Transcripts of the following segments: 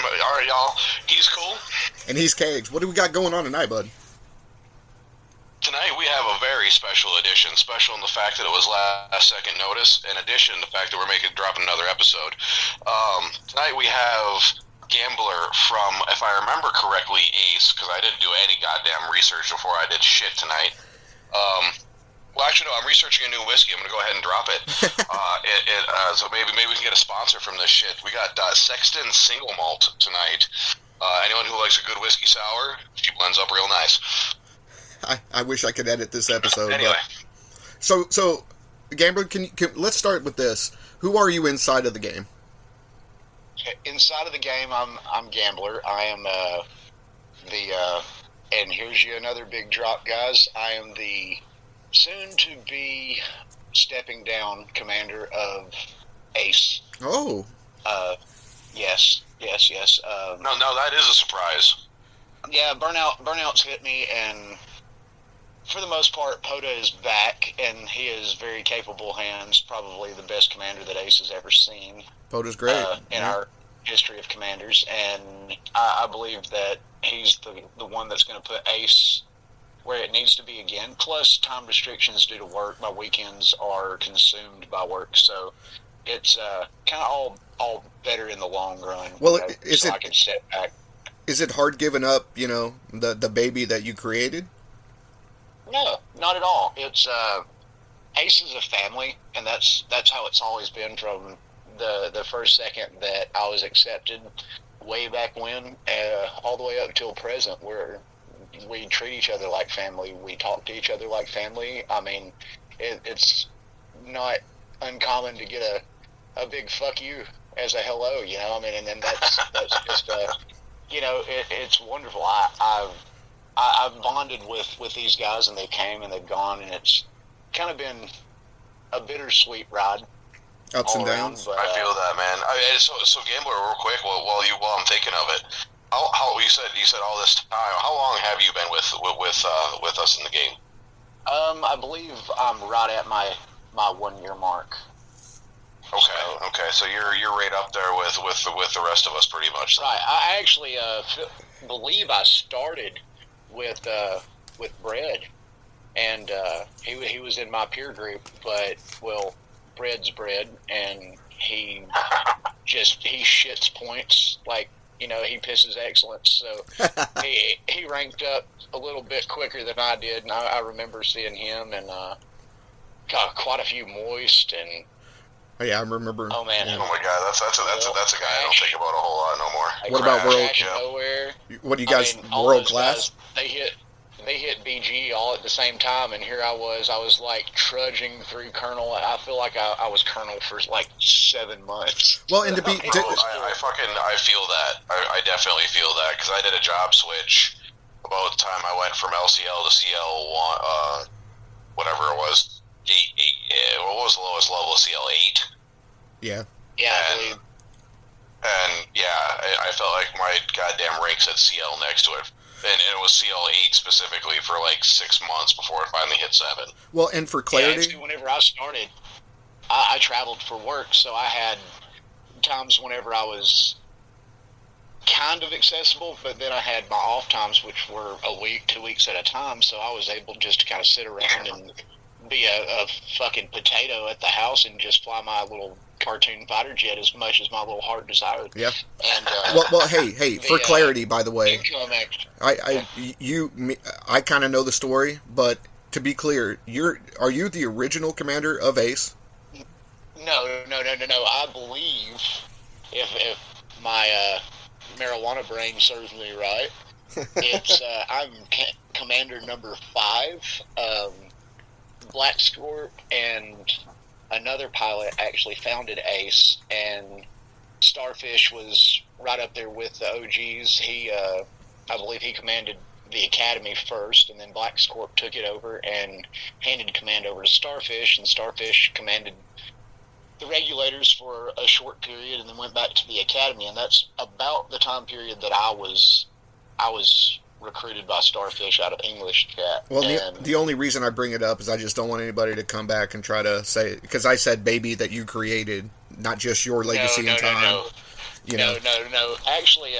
All right, y'all. He's cool. And he's Cage. What do we got going on tonight, bud? Tonight we have a very special edition. Special in the fact that it was last second notice. In addition, the fact that we're dropping another episode. Tonight we have Gambler from, if I remember correctly, Ace, because I didn't do any goddamn research before I did shit tonight. Well, actually, no, I'm researching a new whiskey. I'm going to go ahead and drop it. So maybe we can get a sponsor from this shit. We got Sexton Single Malt tonight. Anyone who likes a good whiskey sour, she blends up real nice. I wish I could edit this episode. Anyway. But... So Gambler, let's start with this. Who are you inside of the game? Inside of the game, I'm Gambler. I am and here's you another big drop, guys. I am the soon-to-be stepping down commander of Ace. Oh. Yes. No, that is a surprise. Yeah, burnout's hit me, and for the most part, Pota is back, and he is very capable hands, probably the best commander that Ace has ever seen. Pota's great. Our history of commanders, and I believe that he's the one that's going to put Ace where it needs to be again, plus time restrictions due to work. My weekends are consumed by work, so it's kind of all better in the long run. Well, I can step back. Is it hard giving up, the baby that you created? No, not at all. It's Ace is a family, and that's how it's always been from the first second that I was accepted way back when, all the way up till present, where we treat each other like family. We talk to each other like family. I mean, it's not uncommon to get a big fuck you as a hello, I mean, and then that's just it's wonderful. I've bonded with these guys, and they came and they've gone, and it's kind of been a bittersweet ride. Ups and downs. Around, but, I feel that, man. So Gambler, real quick, while I'm thinking of it, how you said all this time? How long have you been with us in the game? I believe I'm right at my 1 year mark. Okay. So you're right up there with the rest of us, pretty much. Right. I actually believe I started with Bread, and he was in my peer group, but Bread's Bread, and he he shits points, he pisses excellence, so he ranked up a little bit quicker than I did, and I remember seeing him, and got quite a few moist, and yeah, I remember. Oh man! Yeah. Oh my God, that's a guy I don't think about a whole lot no more. Like, what about World? Yeah. Nowhere. What do you guys? World Class? Guys, they hit BG all at the same time, and here I was like trudging through Colonel. I feel like I was Colonel for like 7 months. Well, and to be, I feel that. I definitely feel that because I did a job switch about the time I went from LCL to CL1, whatever it was. What was the lowest level? CL8. Yeah. I felt like my goddamn rank said CL next to it, and it was CL8 specifically for like 6 months before it finally hit 7. Well, and for clarity, whenever I started, I traveled for work, so I had times whenever I was kind of accessible, but then I had my off times, which were a week, 2 weeks at a time, so I was able just to kind of sit around and be a fucking potato at the house and just fly my little cartoon fighter jet as much as my little heart desired. Yeah. And well, hey, for clarity, by the way, I kind of know the story, but to be clear, are you the original commander of Ace? No. I believe if my marijuana brain serves me right, it's I'm commander number 5. Black Scorp and another pilot actually founded Ace, and Starfish was right up there with the OGs. He, I believe he commanded the Academy first, and then Black Scorp took it over and handed command over to Starfish, and Starfish commanded the Regulators for a short period and then went back to the Academy, and that's about the time period that I was recruited by Starfish out of English chat. Well, the only reason I bring it up is I just don't want anybody to come back and try to say, because I said baby that you created, not just your legacy in time. No. You know? No. Actually,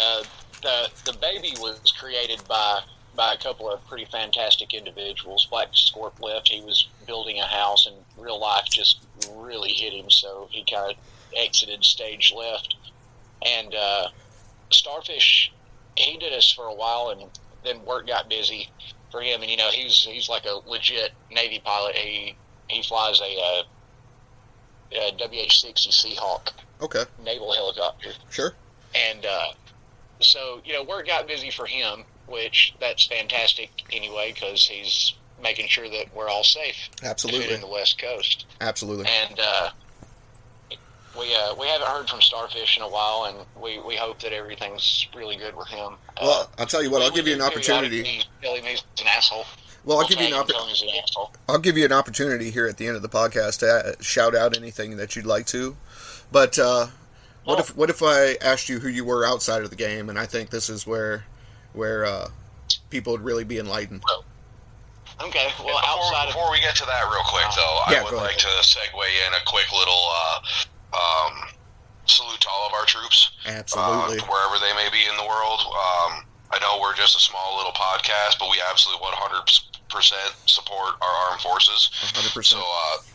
the baby was created by a couple of pretty fantastic individuals. Black Scorp left. He was building a house, and real life just really hit him, so he kind of exited stage left. And Starfish, he did us for a while, and then work got busy for him. And, you know, he's like a legit Navy pilot. He flies a WH-60 Seahawk. Okay. Naval helicopter. Sure. And so, you know, work got busy for him, which that's fantastic anyway, because he's making sure that we're all safe. Absolutely. In the West Coast. Absolutely. And we haven't heard from Starfish in a while, and we hope that everything's really good with him. Well, I'll tell you what, I'll give you an opportunity. Telling me he's an asshole. Well, I'll give you an opportunity here at the end of the podcast to shout out anything that you'd like to. But what if I asked you who you were outside of the game? And I think this is where people would really be enlightened. Okay. Well, before we get to that, real quick though, I would like to segue in a quick little salute to all of our troops, absolutely, wherever they may be in the world. I know we're just a small little podcast, but we absolutely 100% support our armed forces. 100%. So,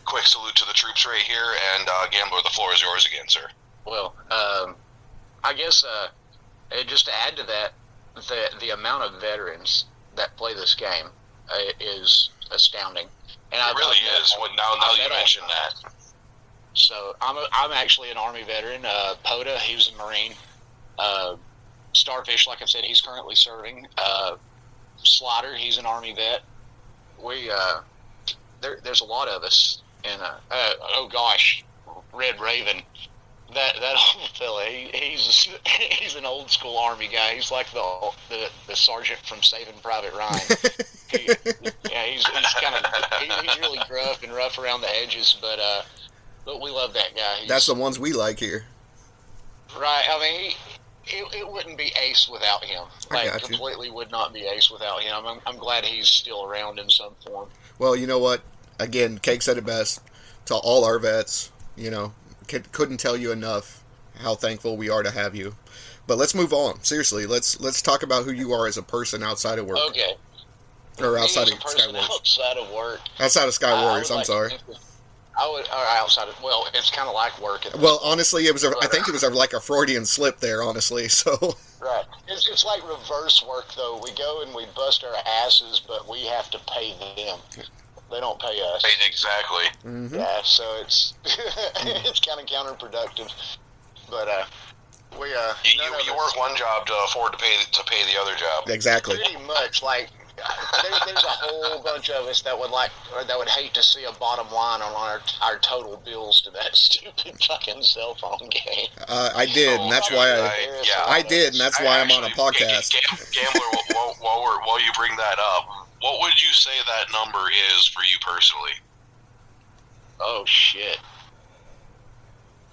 quick salute to the troops right here, and Gambler, the floor is yours again, sir. Well, I guess just to add to that, the amount of veterans that play this game is astounding. And it really is. Now you mention that. So, I'm actually an Army veteran. Pota, he was a Marine. Starfish, like I said, he's currently serving. Slider, he's an Army vet. We there's a lot of us, and Red Raven, that old fella, he's an old school Army guy. He's like the sergeant from Saving Private Ryan. He's kind of he's really gruff and rough around the edges, but we love that guy. That's the ones we like here, right? I mean. It wouldn't be Ace without him. Like, completely would not be Ace without him. I'm glad he's still around in some form. Well, you know what? Again, Cake said it best. To all our vets, you know, couldn't tell you enough how thankful we are to have you. But let's move on. Seriously, let's talk about who you are as a person outside of work. Okay. Or outside of Sky Warriors. Outside of work. Outside of Sky Warriors. I'm sorry. It's kind of like work. Well, honestly, I think it was like a Freudian slip there, honestly, so. Right. It's like reverse work, though. We go and we bust our asses, but we have to pay them. They don't pay us. Exactly. Mm-hmm. Yeah, so it's it's kind of counterproductive. But you work one job to afford to pay the other job. Exactly. Pretty much, like. There's a whole bunch of us that would hate to see a bottom line on our total bills to that stupid fucking cell phone game. I did, and that's why I'm on a podcast. Gambler, while you bring that up, what would you say that number is for you personally? Oh shit!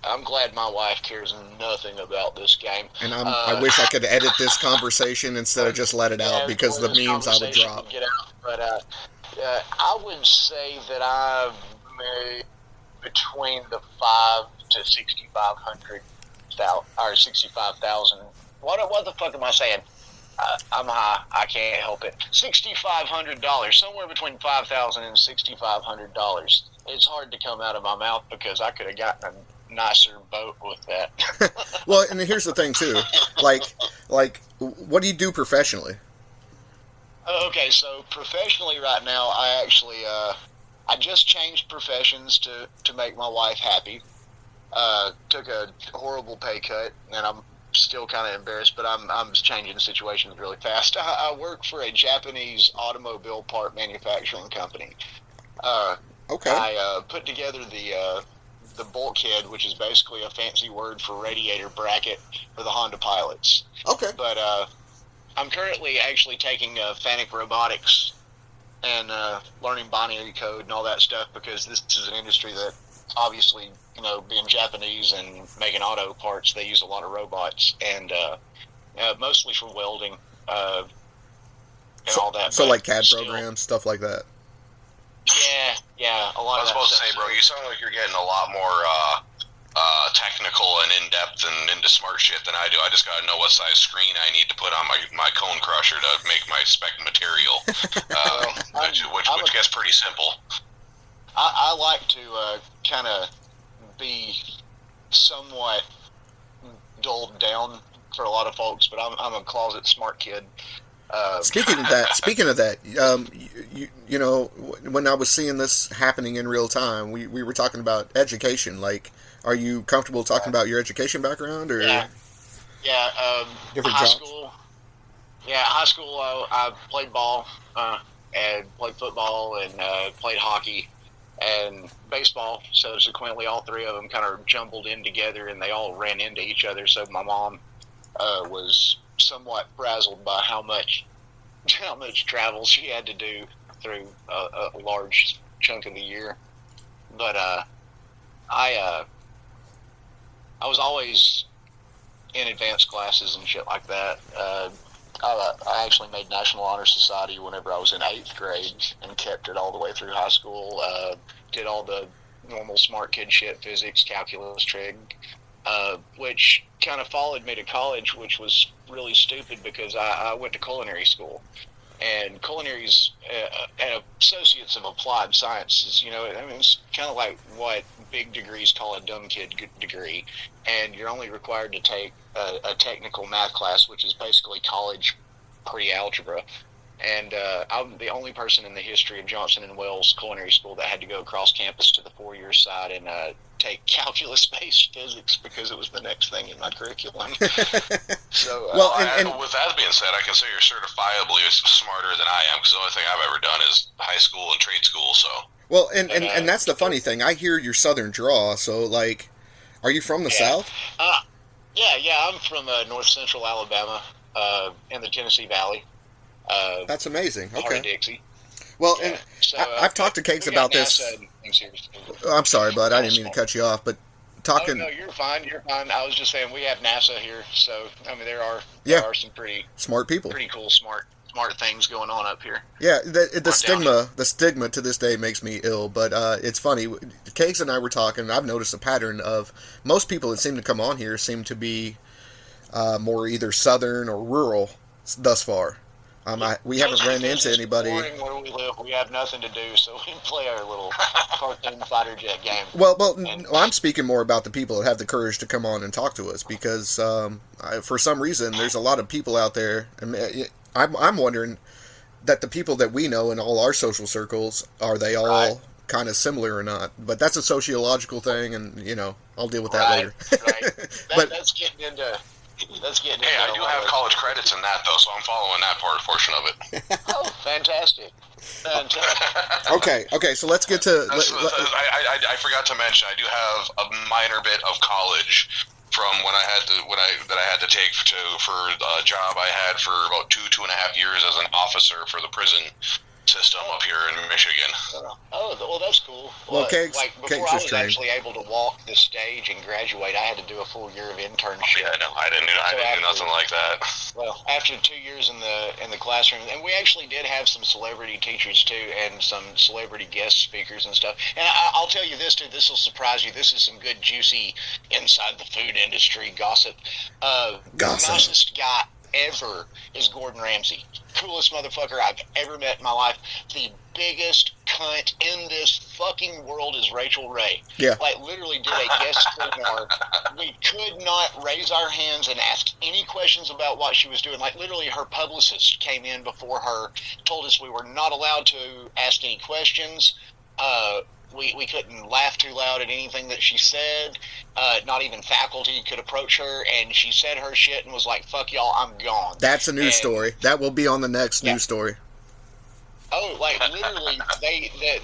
I'm glad my wife cares nothing about this game. And I wish I could edit this conversation instead of just let it out, because the memes I would drop. Get out, but I would say that I'm between the 5 to 6,500 or 65,000. What the fuck am I saying? I'm high. I can't help it. $6,500, somewhere between $5,000 and $6,500. It's hard to come out of my mouth because I could have gotten nicer boat with that. Well, and here's the thing too, like what do you do professionally? Okay, so professionally right now, I actually I just changed professions to make my wife happy. Took a horrible pay cut, and I'm still kind of embarrassed, but I'm changing situations really fast. I work for a Japanese automobile part manufacturing company. Okay. I put together the bulkhead, which is basically a fancy word for radiator bracket for the Honda Pilots. Okay. But I'm currently actually taking FANUC robotics and learning binary code and all that stuff, because this is an industry that obviously, you know, being Japanese and making auto parts, they use a lot of robots, and mostly for welding and all that. So like CAD programs, stuff like that. Yeah, a lot of that stuff. I was supposed to say, bro, you sound like you're getting a lot more technical and in-depth and into smart shit than I do. I just gotta know what size screen I need to put on my cone crusher to make my spec material, which gets pretty simple. I like to kind of be somewhat dulled down for a lot of folks, but I'm a closet smart kid. Speaking of that, you know, when I was seeing this happening in real time, we were talking about education. Like, are you comfortable talking about your education background? Or yeah, different high jobs? School. Yeah, high school. I played ball and played football and played hockey and baseball. So sequentially, all three of them kind of jumbled in together, and they all ran into each other. So my mom was somewhat frazzled by how much travel she had to do through a large chunk of the year, but I was always in advanced classes and shit like that. I actually made National Honor Society whenever I was in 8th grade and kept it all the way through high school. Did all the normal smart kid shit, physics, calculus, trig, which kind of followed me to college, which was really stupid because I went to culinary school, and culinary's an associates of applied sciences. You know, I mean, it's kind of like what big degrees call a dumb kid degree, and you're only required to take a technical math class, which is basically college pre-algebra. And I'm the only person in the history of Johnson and Wales Culinary School that had to go across campus to the four-year side and take calculus-based physics because it was the next thing in my curriculum. So, well, and with that being said, I can say you're certifiably smarter than I am because the only thing I've ever done is high school and trade school. So, well, and that's the funny thing. I hear your Southern draw. So, like, are you from the South? Yeah. I'm from North Central Alabama in the Tennessee Valley. That's amazing. Okay. Dixie. Well, yeah. And so, I've talked to Cakes about this. I'm sorry, bud. I didn't mean to cut you off, but talking. Oh, no, you're fine. You're fine. I was just saying we have NASA here, so I mean there are some pretty smart people, pretty cool, smart things going on up here. Yeah, the stigma to this day makes me ill, but it's funny. Cakes and I were talking, and I've noticed a pattern of most people that seem to come on here seem to be more either southern or rural thus far. We haven't ran into anybody. Where we live, we have nothing to do, so we play our little cartoon fighter jet game. Well, I'm speaking more about the people that have the courage to come on and talk to us, because for some reason, there's a lot of people out there. I'm wondering that the people that we know in all our social circles, are they all kind of similar or not? But that's a sociological thing, and, you know, I'll deal with that later. Right. That's getting into... Hey, I do have college credits in that, though, so I'm following that portion of it. Oh, fantastic. Okay, so let's get to... I forgot to mention, I do have a minor bit of college from when I had to take for a job I had for about two and a half years as an officer for the prison system up here in Michigan. Oh, well, that's cool. Well, Cakes, like before I was actually able to walk the stage and graduate, I had to do a full year of internship. Yeah, no, I didn't do nothing like that. Well, after 2 years in the classroom, and we actually did have some celebrity teachers too, and some celebrity guest speakers and stuff. And I'll tell you this too. This will surprise you. This is some good juicy inside the food industry gossip. The nicest guy ever is Gordon Ramsay. Coolest motherfucker I've ever met in my life. The biggest cunt in this fucking world is Rachel Ray. Yeah. Like, literally did a guest seminar. We could not raise our hands and ask any questions about what she was doing. Like, literally, her publicist came in before her, told us we were not allowed to ask any questions. We couldn't laugh too loud at anything that she said. Not even faculty could approach her, and she said her shit and was like, fuck y'all, I'm gone. That's a news story. That will be on the next news story. Oh, like, literally,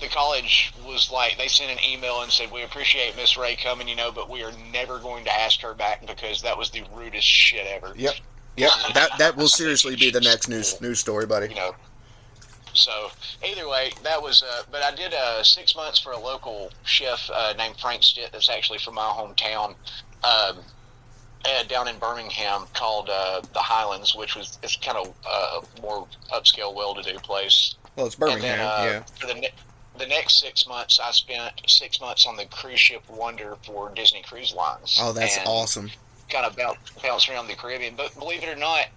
the college was like, they sent an email and said, we appreciate Miss Ray coming, you know, but we are never going to ask her back because that was the rudest shit ever. Yep. That will seriously be the next news story, buddy. You know. So, either way, that was, but I did 6 months for a local chef named Frank Stitt that's actually from my hometown down in Birmingham called the Highlands, which was, it's kind of a more upscale, well-to-do place. Well, it's Birmingham, and then, yeah. the next 6 months, I spent 6 months on the cruise ship Wonder for Disney Cruise Lines. Oh, that's awesome. Kind of bounced around the Caribbean. But believe it or not,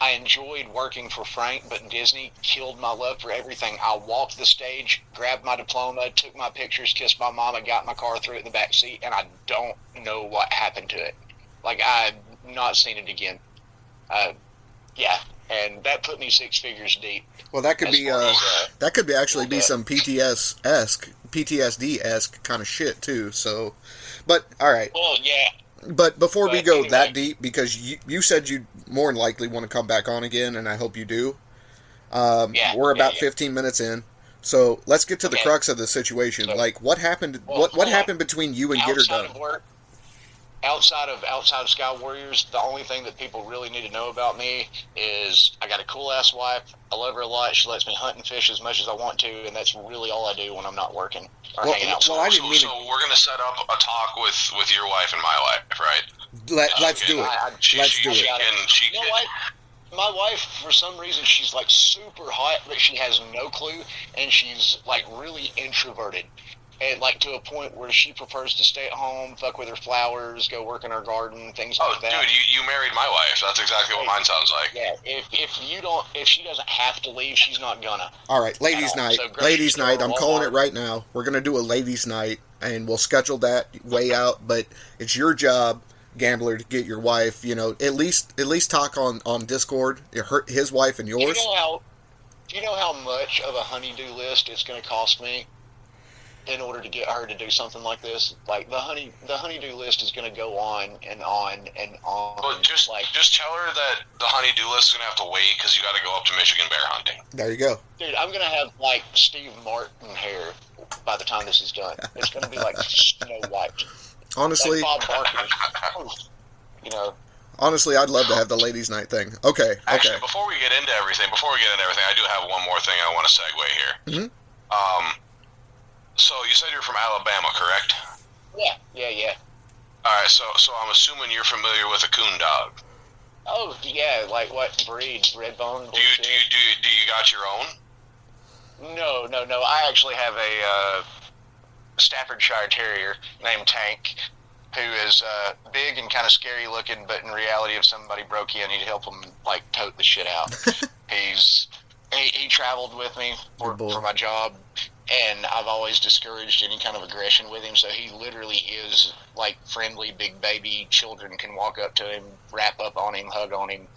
I enjoyed working for Frank, but Disney killed my love for everything. I walked the stage, grabbed my diploma, took my pictures, kissed my mama, got my car, threw it in the back seat, and I don't know what happened to it. Like, I've not seen it again. Yeah, and that put me six figures deep. Well, that could be that could be actually be some PTSD-esque kind of shit too. So, but all right. Well, yeah. But before we go anyway, that deep, because you said you more than likely want to come back on again, and I hope you do. We're about 15 minutes in, so let's get to the crux of the situation. So, like, what happened? Well, what happened between you and Gitter Done? Outside of Sky Warriors, the only thing that people really need to know about me is I got a cool-ass wife. I love her a lot. She lets me hunt and fish as much as I want to, and that's really all I do when I'm not working or hanging out. So we're going to set up a talk with your wife and my wife, right? Let's do it. You know what? My wife, for some reason, she's like super hot, but she has no clue, and she's like really introverted. And, like, to a point where she prefers to stay at home, fuck with her flowers, go work in her garden, things like that. Oh, dude, you married my wife. That's exactly what mine sounds like. Yeah, if she doesn't have to leave, she's not gonna. All right, ladies' night. Ladies' night. I'm calling it right now. We're going to do a ladies' night, and we'll schedule that way out. But it's your job, Gambler, to get your wife, you know, at least talk on Discord, his wife and yours. Do you know how much of a honey-do list it's going to cost me in order to get her to do something like this? Like, the honey-do list is going to go on and on and on. Well, just tell her that the honey-do list is going to have to wait because you got to go up to Michigan bear hunting. There you go. Dude, I'm going to have, like, Steve Martin hair by the time this is done. It's going to be like Snow White. Honestly. Like Bob Barker. You know. Honestly, I'd love to have the ladies' night thing. Okay. Actually, before we get into everything, I do have one more thing I want to segue here. Mm-hmm. So, you said you're from Alabama, correct? Yeah. All right, so I'm assuming you're familiar with a coon dog. Oh, yeah, like what breed? Redbone? Do you got your own? No. I actually have a Staffordshire Terrier named Tank, who is big and kind of scary looking, but in reality, if somebody broke in, he'd help him, like, tote the shit out. He traveled with me for my job. And I've always discouraged any kind of aggression with him, so he literally is, like, friendly, big baby. Children can walk up to him, wrap up on him, hug on him.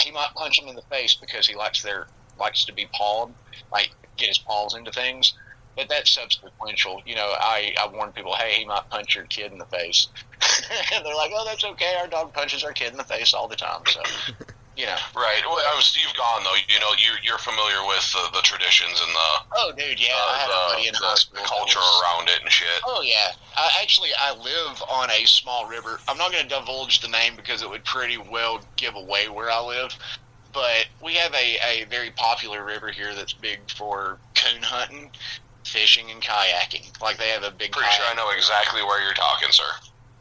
He might punch him in the face because he likes to be pawed, like, get his paws into things. But that's subsequential. You know, I warn people, hey, he might punch your kid in the face. And they're like, oh, that's okay. Our dog punches our kid in the face all the time, so... You know, right? Well, you've gone though. You know, you're familiar with the traditions and the I have a buddy in the culture around it and shit. Oh yeah, I live on a small river. I'm not going to divulge the name because it would pretty well give away where I live. But we have a very popular river here that's big for coon hunting, fishing, and kayaking. Like they have a big. Pretty sure I know exactly where you're talking, sir.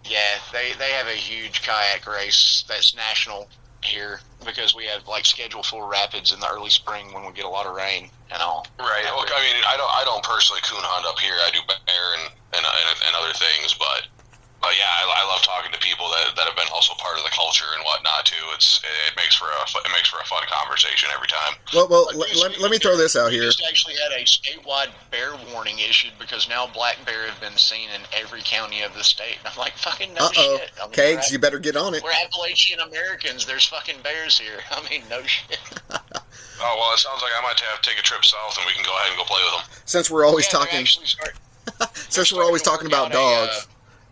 Yeah, they have a huge kayak race that's national here because we have like Schedule 4 rapids in the early spring when we get a lot of rain and all. Right. Well, I mean, I don't personally coon hunt up here. I do bear and other things, but yeah, I love talking to people that have been also part of the culture and whatnot too. It makes for a fun conversation every time. Well, let me throw this out here. We just actually had a statewide bear warning issued because now black bear have been seen in every county of the state. And I'm like, fucking no shit. I mean, Cags, you better get on it. We're Appalachian Americans. There's fucking bears here. I mean, no shit. Oh well, it sounds like I might have to take a trip south, and we can go ahead and go play with them. Since we're always talking, since we're always talking about dogs.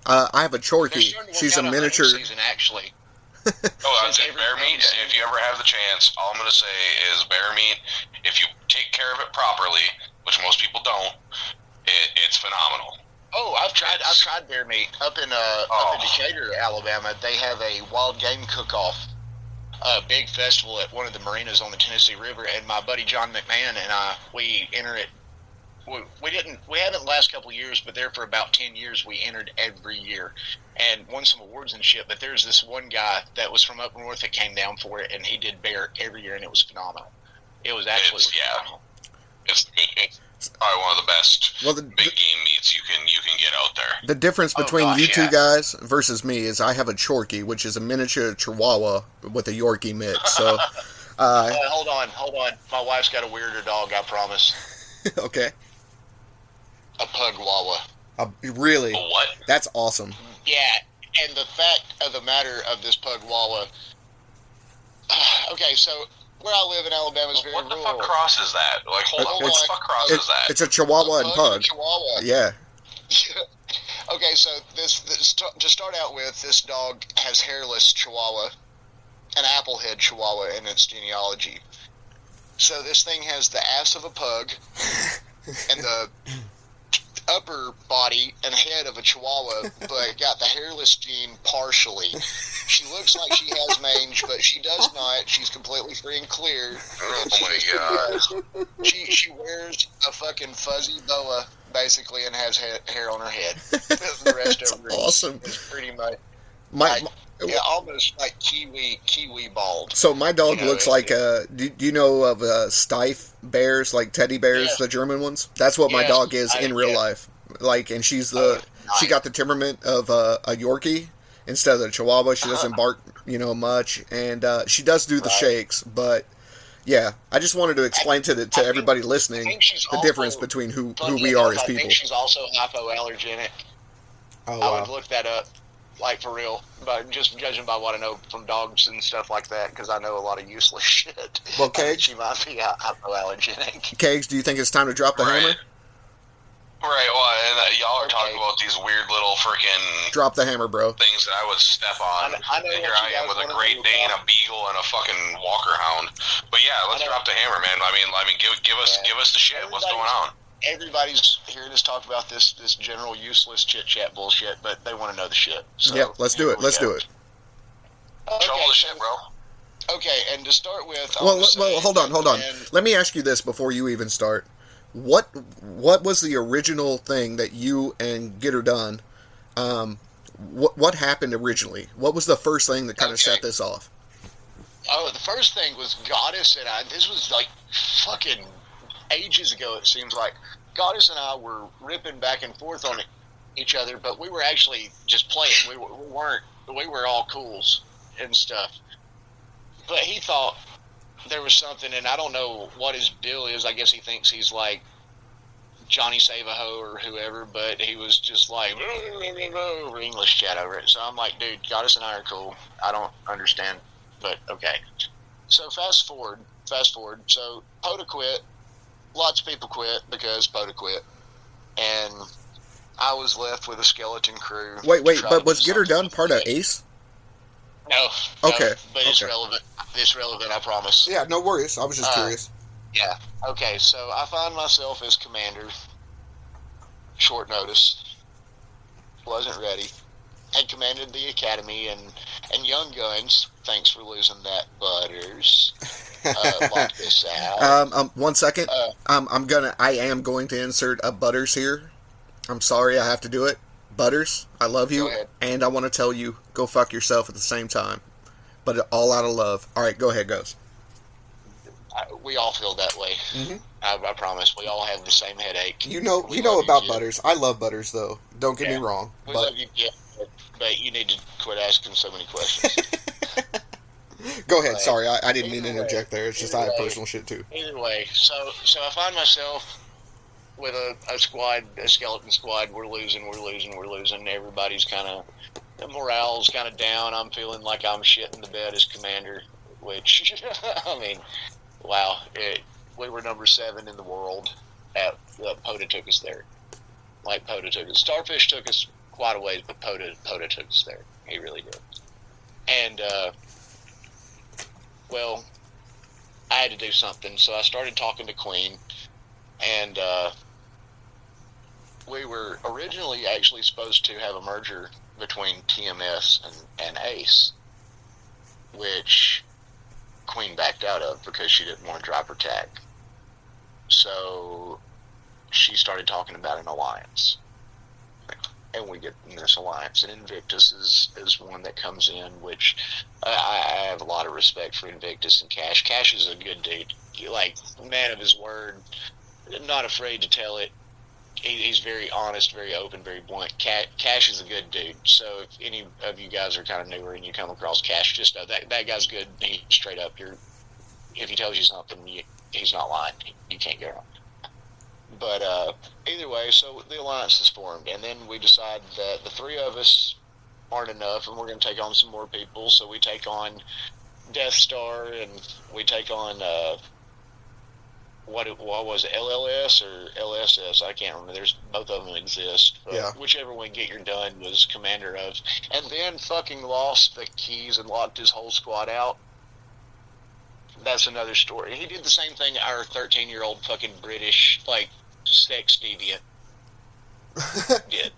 I have a Chorky. She's a miniature. Season, actually. I'd say bear meat. If you ever have the chance, all I'm going to say is bear meat. If you take care of it properly, which most people don't, it's phenomenal. Oh, I've tried bear meat up in Decatur, Alabama. They have a wild game cook-off, a big festival at one of the marinas on the Tennessee River, and my buddy John McMahon and I, we enter it. We haven't the last couple of years, but there for about 10 years we entered every year and won some awards and shit. But there's this one guy that was from up north that came down for it, and he did bear every year, and it was phenomenal. It was actually phenomenal. It's It's probably one of the best big game meets you can get out there. The difference between two guys versus me is I have a Chorky, which is a miniature Chihuahua with a Yorkie mix. So, hold on. My wife's got a weirder dog. I promise. Okay. A Pugwawa. Really? A what? That's awesome. Yeah, and the fact of the matter of this Pugwawa. Okay, so. Where I live in Alabama is very rural. What the fuck cross is that? Like, hold on. What the fuck cross is that? It's a Chihuahua and pug. Chihuahua. Yeah. Okay, so this to start out with, this dog has hairless Chihuahua, an applehead Chihuahua in its genealogy. So this thing has the ass of a pug, and the upper body and head of a Chihuahua, but got the hairless gene partially. She looks like she has mange, but she does not. She's completely free and clear. Oh my god! She wears a fucking fuzzy boa basically and has hair on her head. The rest That's of her awesome. Is pretty much almost like kiwi bald. So my dog looks like a. Do you know of Stiff bears, like teddy bears, the German ones? That's what my dog is in real life. Like, and she got the temperament of a Yorkie instead of a Chihuahua. She doesn't bark, much, and she does do the shakes. But yeah, I just wanted to explain to everybody listening the difference between who we are as people. I think she's also hypoallergenic. Oh, wow. I would look that up. Like, for real, but just judging by what I know from dogs and stuff like that, because I know a lot of useless shit. Well, Cage, she might be hypoallergenic. Cage, do you think it's time to drop the hammer? Right. Well, and y'all are talking about these weird little freaking drop the hammer, bro. Things that I would step on. I know, and here I am with a Great Dane, a Beagle, and a fucking Walker Hound. But yeah, let's drop the hammer, man. I mean, give us the shit. What's going on? Everybody's hearing us talk about this general useless chit-chat bullshit, but they want to know the shit. So, yeah, let's do it. Let's do it. Trouble the shit, bro. Okay, and to start with... Well, hold on. Let me ask you this before you even start. What was the original thing that you and Gitter Done... What happened originally? What was the first thing that kind of set this off? Oh, the first thing was Goddess, and this was like fucking... ages ago, it seems like. Goddess and I were ripping back and forth on each other, but we were actually just playing. We were all cools and stuff. But he thought there was something, and I don't know what his deal is. I guess he thinks he's like Johnny Save-A-Ho or whoever, but he was just like English chat over it. So I'm like, dude, Goddess and I are cool. I don't understand, but okay. So fast forward. So Pota quit. Lots of people quit because Pota quit, and I was left with a skeleton crew. Wait, but was Gitter Done part of Ace? No. Okay. No, but it's relevant. It's relevant, I promise. Yeah, no worries. I was just curious. Yeah. Okay, so I find myself as commander. Short notice. Wasn't ready. Had commanded the academy and Young Guns. Thanks for losing that, Butters. Lock this out. One second. I am going to insert a Butters here. I'm sorry I have to do it. Butters, I love you, and I want to tell you, go fuck yourself at the same time. But all out of love. All right, go ahead, Ghost. We all feel that way. Mm-hmm. I promise. We all have the same headache. You know about Butters. I love Butters, though. Don't get me wrong. We love you, but you need to quit asking so many questions. Go ahead. Sorry, I didn't mean to interject there. It's just I have personal shit too. Either way, so I find myself with a squad, a skeleton squad. We're losing. Everybody's kind of, the morale's kind of down. I'm feeling like I'm shitting the bed as commander, which I mean, wow. We were number 7 in the world. Pota took us there. Like Pota took us. Starfish took us quite a ways, but Pota took us there. He really did. And well, I had to do something, so I started talking to Queen, and we were originally actually supposed to have a merger between TMS and Ace, which Queen backed out of because she didn't want to drop her tag. So she started talking about an alliance, and we get in this alliance, and Invictus is one that comes in, which I have a lot of respect for Invictus and Cash. Cash is a good dude, like, man of his word, not afraid to tell it. He's very honest, very open, very blunt. Cash is a good dude. So if any of you guys are kind of newer and you come across Cash, just know that guy's good. He's straight up. If he tells you something, he's not lying. You can't go wrong. But either way, so the alliance is formed, and then we decide that the three of us aren't enough, and we're going to take on some more people. So we take on Death Star, and we take on what was it, LLS or LSS? I can't remember. There's both of them exist. But yeah. Whichever one Gitter Done was commander of, and then fucking lost the keys and locked his whole squad out. That's another story. He did the same thing our 13-year-old fucking British, like, sex deviant did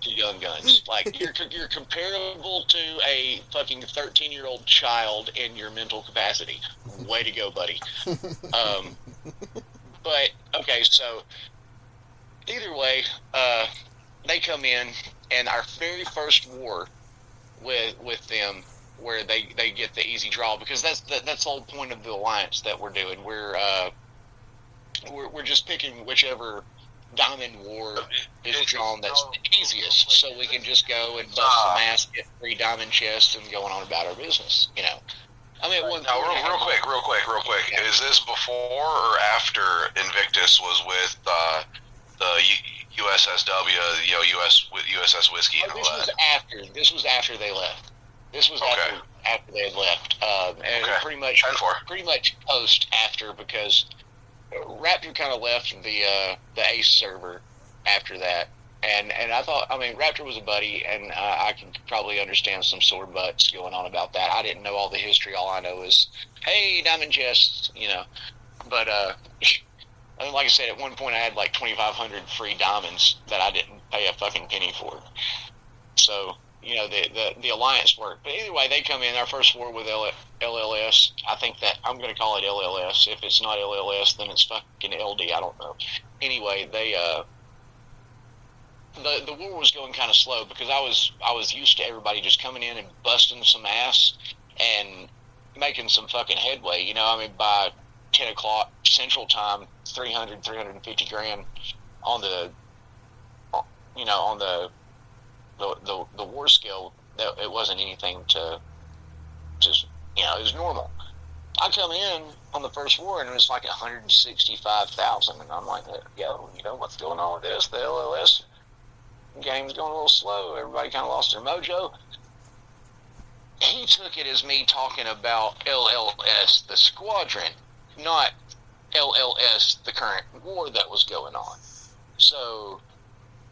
to Young Guns. Like, you're comparable to a fucking 13-year-old child in your mental capacity. Way to go, buddy. But, okay, so, either way, they come in, and our very first war with them, where they get the easy draw, because that's the whole point of the alliance that we're doing. We're just picking whichever diamond war is drawn that's the easiest, so we can just go and bust some ass, get 3 diamond chests, and going on about our business. You know, I mean, real quick. Yeah. Is this before or after Invictus was with the USSW? You know, US with USS Whiskey. Oh, this was after. This was after they left. This was after they had left, and pretty much post after, because Raptor kind of left the Ace server after that, and I thought, I mean, Raptor was a buddy, and I can probably understand some sore butts going on about that. I didn't know all the history. All I know is, hey, diamond chests, you know. But I mean, like I said, at one point I had like 2,500 free diamonds that I didn't pay a fucking penny for, so. You know, the alliance work. But either way, they come in. Our first war with LLS, I think that I'm going to call it LLS. If it's not LLS, then it's fucking LD. I don't know. Anyway, they the war was going kind of slow, because I was used to everybody just coming in and busting some ass and making some fucking headway. You know, I mean, by 10 o'clock Central Time, 300, 350 grand on the, you know, on the war scale, that it wasn't anything to just, you know, it was normal. I come in on the first war and it was like 165,000, and I'm like, yo, you know what's going on with this? The LLS game's going a little slow. Everybody kind of lost their mojo. He took it as me talking about LLS the squadron, not LLS the current war that was going on. So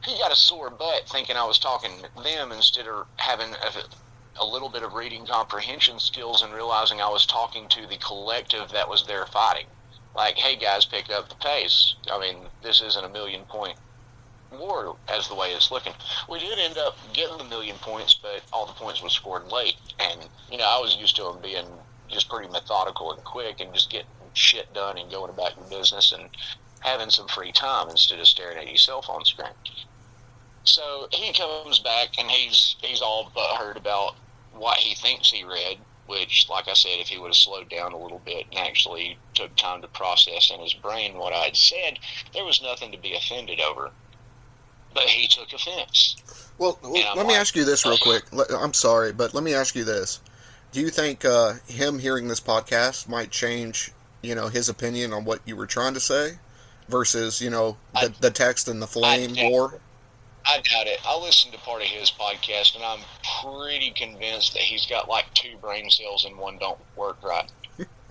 he got a sore butt thinking I was talking to them instead of having a little bit of reading comprehension skills and realizing I was talking to the collective that was there fighting. Like, hey guys, pick up the pace. I mean, this isn't a 1,000,000 point war as the way it's looking. We did end up getting the 1,000,000 points, but all the points were scored late. And, you know, I was used to them being just pretty methodical and quick and just getting shit done and going about your business and having some free time instead of staring at yourself on screen. So he comes back and he's all butthurt about what he thinks he read, which, like I said, if he would have slowed down a little bit and actually took time to process in his brain what I had said, there was nothing to be offended over. But he took offense. Well, let me ask you this real quick. I'm sorry, but let me ask you this. Do you think him hearing this podcast might change, you know, his opinion on what you were trying to say versus, you know, the text and the flame war? I doubt it. I listened to part of his podcast, and I'm pretty convinced that he's got like 2 brain cells and one don't work right.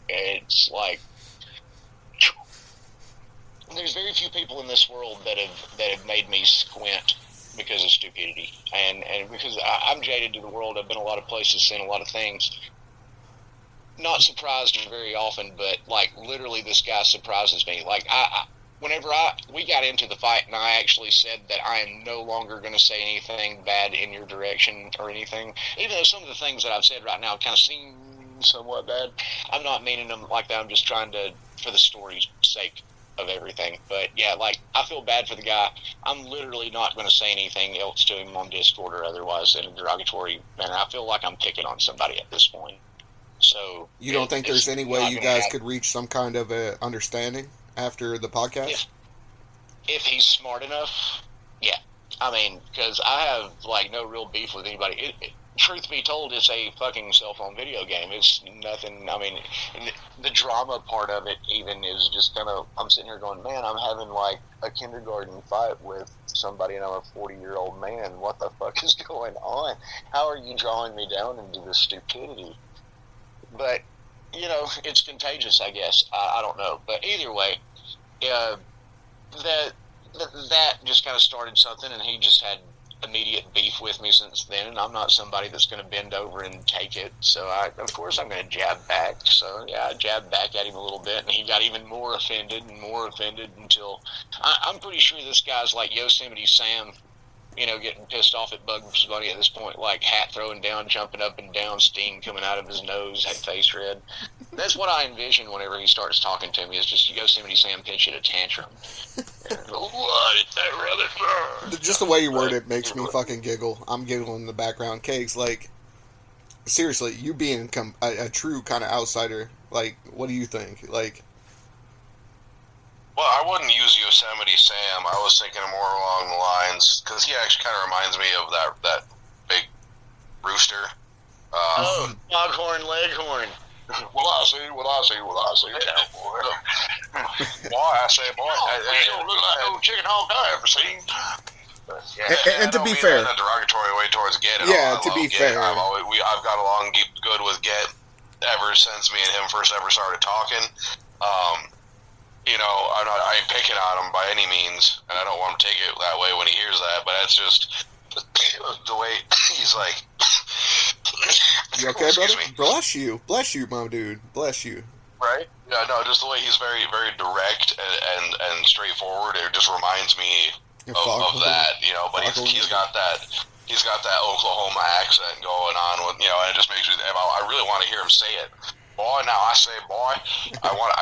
It's like there's very few people in this world that have made me squint because of stupidity, and because I'm jaded to the world. I've been a lot of places, seen a lot of things. Not surprised very often, but like literally, this guy surprises me. Like Whenever we got into the fight and I actually said that I am no longer going to say anything bad in your direction or anything, even though some of the things that I've said right now kind of seem somewhat bad, I'm not meaning them like that. I'm just trying to, for the story's sake of everything. But yeah, like, I feel bad for the guy. I'm literally not going to say anything else to him on Discord or otherwise in a derogatory manner. I feel like I'm picking on somebody at this point. So you don't think there's any way you guys could reach some kind of a understanding? after the podcast? If he's smart enough, yeah. I mean, because I have, like, no real beef with anybody. Truth be told, it's a fucking cell phone video game. It's nothing. I mean, the drama part of it even is just kind of, I'm sitting here going, man, I'm having like a kindergarten fight with somebody and I'm a 40-year-old man. What the fuck is going on? How are you drawing me down into this stupidity? But, you know, it's contagious, I guess. I don't know. But either way, that just kind of started something, and he just had immediate beef with me since then, and I'm not somebody that's going to bend over and take it, so of course I'm going to jab back. So yeah, I jabbed back at him a little bit, and he got even more offended until I'm pretty sure this guy's like Yosemite Sam, you know, getting pissed off at Bugs Bunny at this point, like hat throwing down, jumping up and down, steam coming out of his nose, had face red. That's what I envision whenever he starts talking to me, is just Yosemite Sam pitching a tantrum. Just the way you word it makes me fucking giggle. I'm giggling in the background. Cake's like, seriously, you being a true kind of outsider, like, what do you think? Like, well, I wouldn't use Yosemite Sam. I was thinking more along the lines, because he actually kind of reminds me of that big rooster. Foghorn Leghorn. Well, I see, cowboy. Boy, I say, boy, you don't look like no chicken hog I ever seen. Yeah, and to be fair, in a derogatory way towards Get. Yeah, to be fair, I've got along good with Get ever since me and him first ever started talking. You know, I ain't picking on him by any means, and I don't want him to take it that way when he hears that, but that's just the way he's like. You okay, brother? Me. Bless you, my dude. Bless you. Right? Yeah, no, just the way he's very, very direct and straightforward. It just reminds me of that, you know. But he's got that Oklahoma accent going on with, you know, and it just makes me. I really want to hear him say it. Boy, now I say, boy, I want.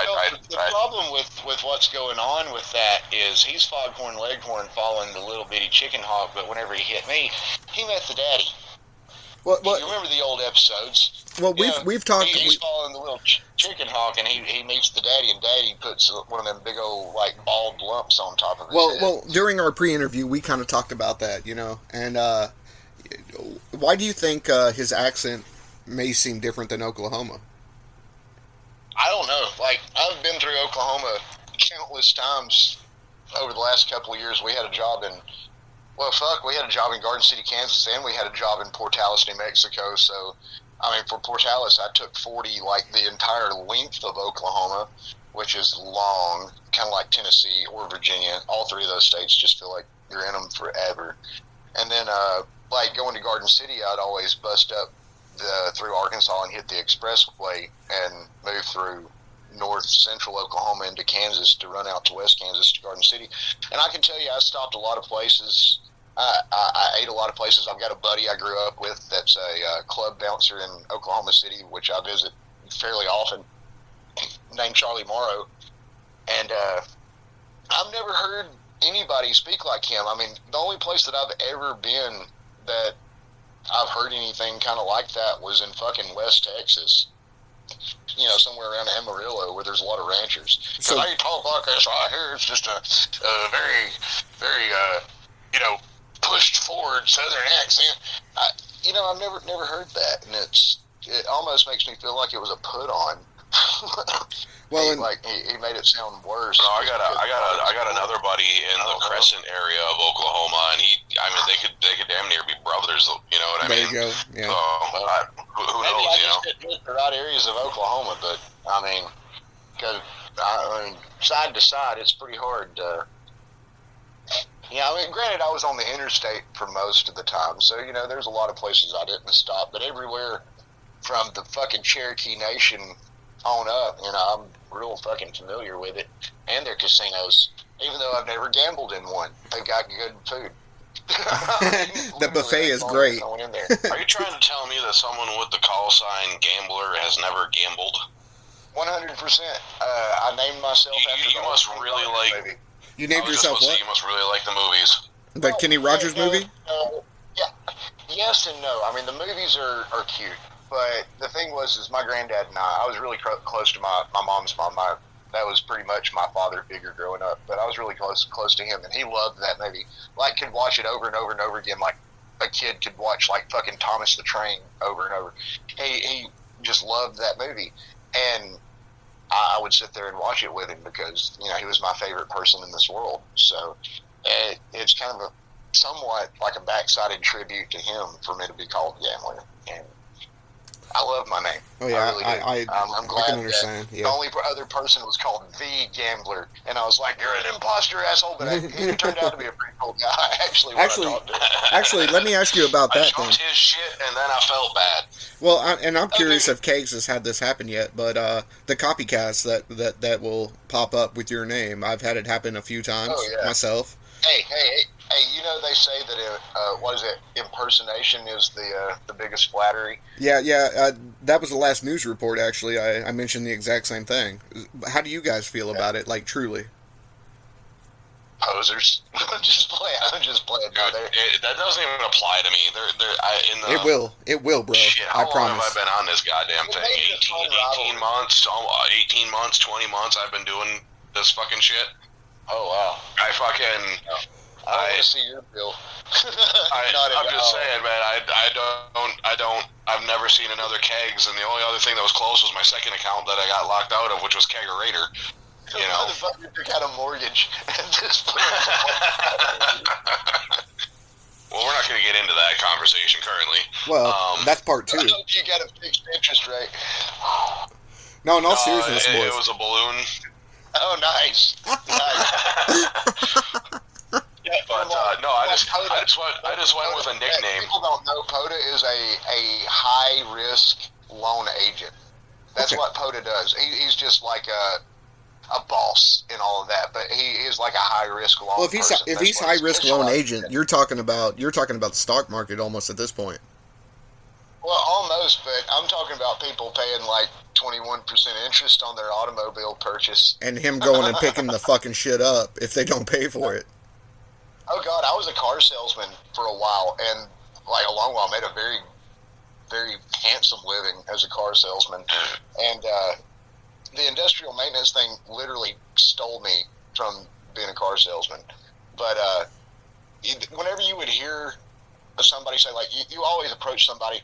The problem with what's going on with that is he's Foghorn Leghorn following the little bitty chicken hawk, but whenever he hit me, he met the daddy. Well, you remember the old episodes? Well, we've talked. He's following the little chicken hawk, and he meets the daddy, and daddy puts one of them big old like bald lumps on top of his head. Well, during our pre-interview, we kind of talked about that, you know, and why do you think his accent may seem different than Oklahoma? I don't know. Like, I've been through Oklahoma countless times over the last couple of years. We had a job in Garden City, Kansas, and we had a job in Portales, New Mexico. So, I mean, for Portales, I took 40, like, the entire length of Oklahoma, which is long, kind of like Tennessee or Virginia. All three of those states just feel like you're in them forever. And then, like, going to Garden City, I'd always bust up through Arkansas and hit the expressway and move through north central Oklahoma into Kansas to run out to west Kansas to Garden City. And I can tell you, I stopped a lot of places. I ate a lot of places. I've got a buddy I grew up with that's a club bouncer in Oklahoma City, which I visit fairly often, named Charlie Morrow. And I've never heard anybody speak like him. I mean, the only place that I've ever been that I've heard anything kind of like that was in fucking West Texas, you know, somewhere around Amarillo where there's a lot of ranchers. Because they talk like this right here. It's just a very, very, you know, pushed forward southern accent. I've never heard that, and it almost makes me feel like it was a put on. Well, he made it sound worse. No, I got another buddy in the Crescent area of Oklahoma, and they could damn near be brothers. You know what I mean? There you go. Yeah. So, who maybe knows? The right areas of Oklahoma, but I mean, side to side, it's pretty hard. Yeah, I mean, granted, I was on the interstate for most of the time, so you know, there's a lot of places I didn't stop, but everywhere from the fucking Cherokee Nation on up, you know, I'm real fucking familiar with it, and their casinos, even though I've never gambled in one. They've got good food. The buffet is great. Are you trying to tell me that someone with the call sign Gambler has never gambled? 100%. I named myself after you. You named yourself what? You must really like the movies. The Kenny Rogers movie? Yeah. Yes and no. I mean, the movies are cute. But the thing was, my granddad and I was really close to my mom's mom, my that was pretty much my father figure growing up. But I was really close to him, and he loved that movie. Like, could watch it over and over and over again, like a kid could watch, like, fucking Thomas the Train over and over. He just loved that movie. And I would sit there and watch it with him because, you know, he was my favorite person in this world. So it's kind of a somewhat like a backsided tribute to him for me to be called Gambler. And I love my name. Oh, yeah. I really do. I'm glad I can understand. The only other person was called The Gambler. And I was like, you're an imposter, asshole. But he turned out to be a pretty cool guy, actually. Actually, let me ask you about that then. I his shit, and then I felt bad. Well, I'm curious if Cakes has had this happen yet, but the copycats that will pop up with your name, I've had it happen a few times myself. Hey, you know they say that impersonation is the biggest flattery? Yeah, that was the last news report, actually. I mentioned the exact same thing. How do you guys feel about it, like, truly? Posers. I'm just playing. Dude, that doesn't even apply to me. It will, bro. Shit, I promise. How long have I been on this goddamn thing? 18 months, 20 months I've been doing this fucking shit? Oh, wow. I want to see your bill. I'm just saying, man. I've never seen another Kegs, and the only other thing that was close was my second account that I got locked out of, which was Kegerator. You know, motherfucker took out a mortgage at this point. Well, we're not going to get into that conversation currently. Well, that's part two. I hope you got a fixed interest rate. No, in all seriousness, boys. It was a balloon. Oh, nice. Yeah, but no, I just went with a nickname. People don't know Pota is a high risk loan agent. That's what Pota does. He's just like a boss in all of that, but he is like a high risk loan. Well, if he's high risk loan agent, you're talking about the stock market almost at this point. Well, almost, but I'm talking about people paying like 21% interest on their automobile purchase, and him going and picking the fucking shit up if they don't pay for it. Oh, God, I was a car salesman for a while, and, like, a long while, made a very, very handsome living as a car salesman. And the industrial maintenance thing literally stole me from being a car salesman. But whenever you would hear somebody say, like, you always approach somebody,